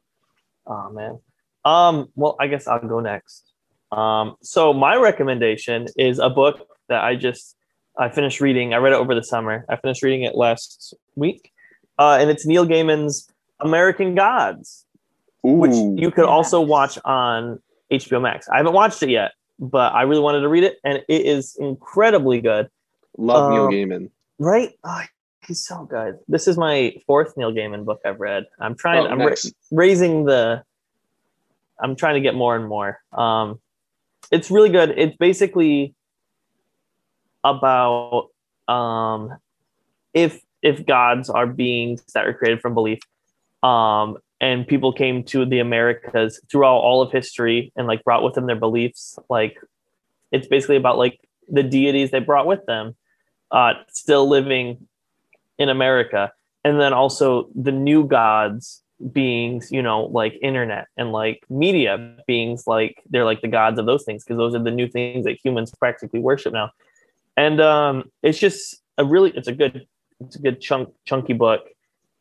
Oh man. Um, well, I guess I'll go next. Um, so my recommendation is a book that I just, I finished reading. I read it over the summer. I finished reading it last week. Uh, and it's Neil Gaiman's American Gods. Ooh. Which you could also watch on H B O Max. I haven't watched it yet, but I really wanted to read it, and it is incredibly good. Love um, Neil Gaiman. Right? Oh, he's so good. This is my fourth Neil Gaiman book I've read. I'm trying. Oh, I'm ra- raising the. I'm trying to get more and more. Um, it's really good. It's basically about um, if if gods are beings that are created from belief. Um, And people came to the Americas throughout all of history and like brought with them their beliefs. Like it's basically about like the deities they brought with them uh, still living in America. And then also the new gods beings, you know, like internet and like media beings, like they're like the gods of those things. Cause those are the new things that humans practically worship now. And um, it's just a really, it's a good, it's a good chunk, chunky book.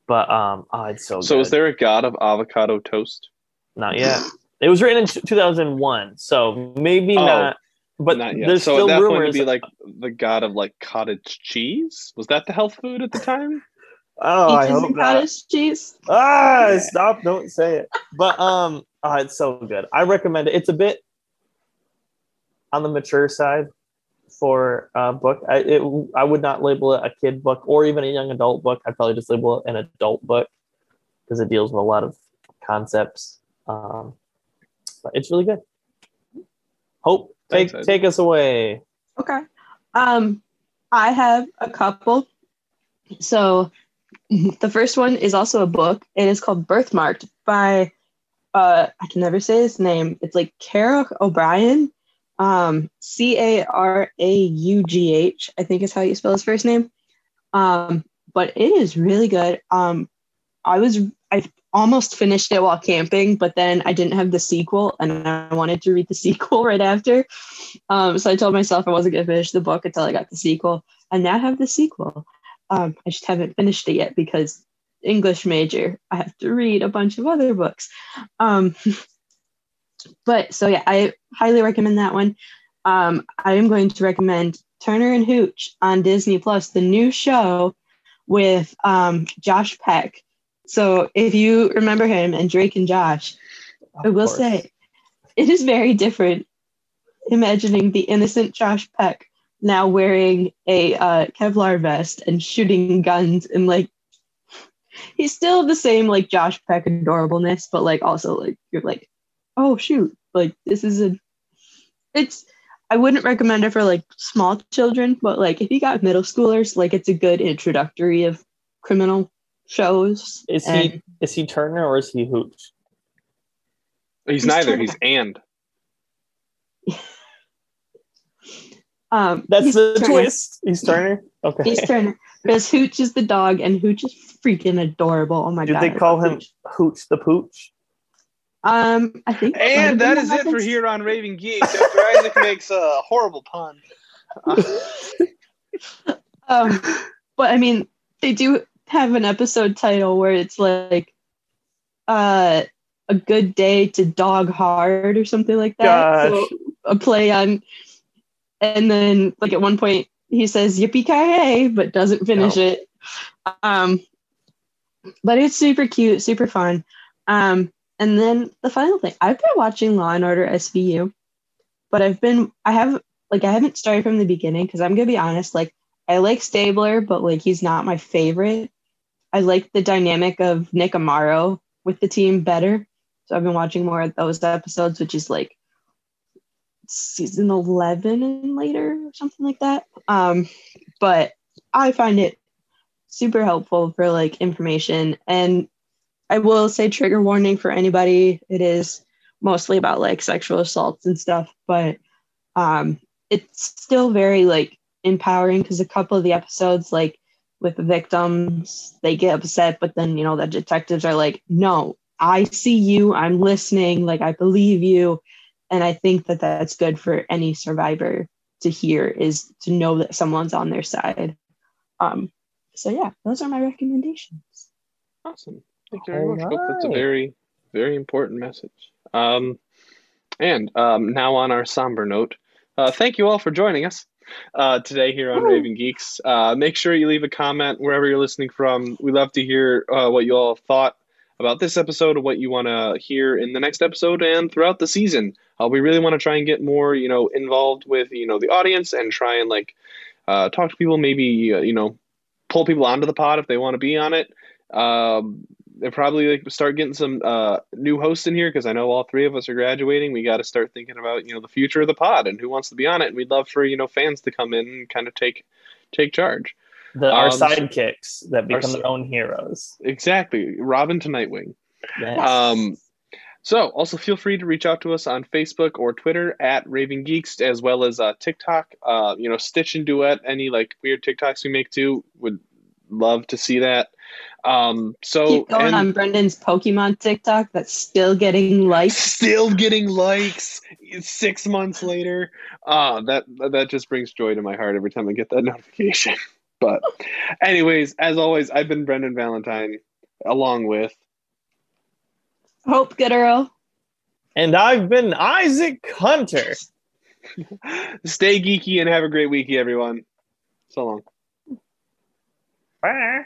But um, oh, it's so. So, good. Is there a god of avocado toast? Not yet. It was written in two thousand one, so maybe oh, not. But not yet. There's so still at that rumors. Point, it'd be like the god of like cottage cheese. Was that the health food at the time? oh, I hope not. Cottage cheese. Ah, yeah. Stop! Don't say it. But um, oh, it's so good. I recommend it. It's a bit on the mature side for a book. I it, I would not label it a kid book or even a young adult book. I'd probably just label it an adult book because it deals with a lot of concepts. Um, but it's really good. Hope, take Thanks, take us away. Okay. Um, I have a couple. So the first one is also a book. It is called Birthmarked by, uh, I can never say his name. It's like Cara O'Brien. Um, C A R A U G H, I think is how you spell his first name. Um, but it is really good. Um, I was, I almost finished it while camping, but then I didn't have the sequel and I wanted to read the sequel right after. Um, so I told myself I wasn't going to finish the book until I got the sequel, and now I have the sequel. Um, I just haven't finished it yet because English major, I have to read a bunch of other books. Um, but so yeah, I highly recommend that one. Um, I am going to recommend Turner and Hooch on Disney Plus, the new show with um, Josh Peck. So if you remember him and Drake and Josh, of I will course. say it is very different imagining the innocent Josh Peck now wearing a uh, Kevlar vest and shooting guns, and like, he's still the same like Josh Peck adorableness, but like also like you're like, oh shoot, like this is a, it's, I wouldn't recommend it for like small children, but like if you got middle schoolers, like it's a good introductory of criminal shows. Is and, he is he Turner or is he Hooch? He's, he's neither. Turner. He's and. um, That's the Turner. twist. He's Turner. Okay. He's Turner because Hooch is the dog, and Hooch is freaking adorable. Oh my Did god! Did they call him Hooch. Hooch the Pooch? Um, I think. And that is it for here on Raving Geeks. After Isaac makes a horrible pun. um, but I mean, they do have an episode title where it's like, uh, a good day to dog hard or something like that. So a play on, and then like at one point he says yippee-ki-yay, but doesn't finish no. it. Um, but it's super cute, super fun. Um. And then the final thing, I've been watching Law and Order S V U, but I've been, I have, like, I haven't started from the beginning because I'm going to be honest, like, I like Stabler, but, like, he's not my favorite. I like the dynamic of Nick Amaro with the team better. So I've been watching more of those episodes, which is, like, season eleven and later or something like that. Um, but I find it super helpful for, like, information. And I will say trigger warning for anybody. It is mostly about like sexual assaults and stuff, but um, it's still very like empowering because a couple of the episodes, like with the victims, they get upset, but then, you know, the detectives are like, no, I see you. I'm listening. Like, I believe you. And I think that that's good for any survivor to hear, is to know that someone's on their side. Um, so yeah, those are my recommendations. Awesome. Thank you very much. Right. That's a very, very important message. Um, and um, now on our somber note, uh, thank you all for joining us uh, today here on Ooh. Raving Geeks. Uh, make sure you leave a comment wherever you're listening from. We love to hear uh, what you all thought about this episode, what you want to hear in the next episode, and throughout the season. Uh, we really want to try and get more, you know, involved with, you know, the audience and try and like uh, talk to people. Maybe uh, you know, pull people onto the pod if they want to be on it. Um, and probably like start getting some uh, new hosts in here, because I know all three of us are graduating. We got to start thinking about, you know, the future of the pod and who wants to be on it. And we'd love for, you know, fans to come in and kind of take take charge. The, um, our sidekicks that become our, their own heroes. Exactly. Robin to Nightwing. Yes. Um, so also feel free to reach out to us on Facebook or Twitter at Raving Geeks, as well as uh, TikTok. Uh, you know, Stitch and Duet, any like weird TikToks we make too. Would love to see that. Um, so keep going and, on Brendan's Pokemon TikTok that's still getting likes. Still getting likes six months later. Uh, that that just brings joy to my heart every time I get that notification. But anyways, as always, I've been Brendan Valentine, along with Hope Gooderall. And I've been Isaac Hunter. Stay geeky and have a great week, everyone. So long. Bye.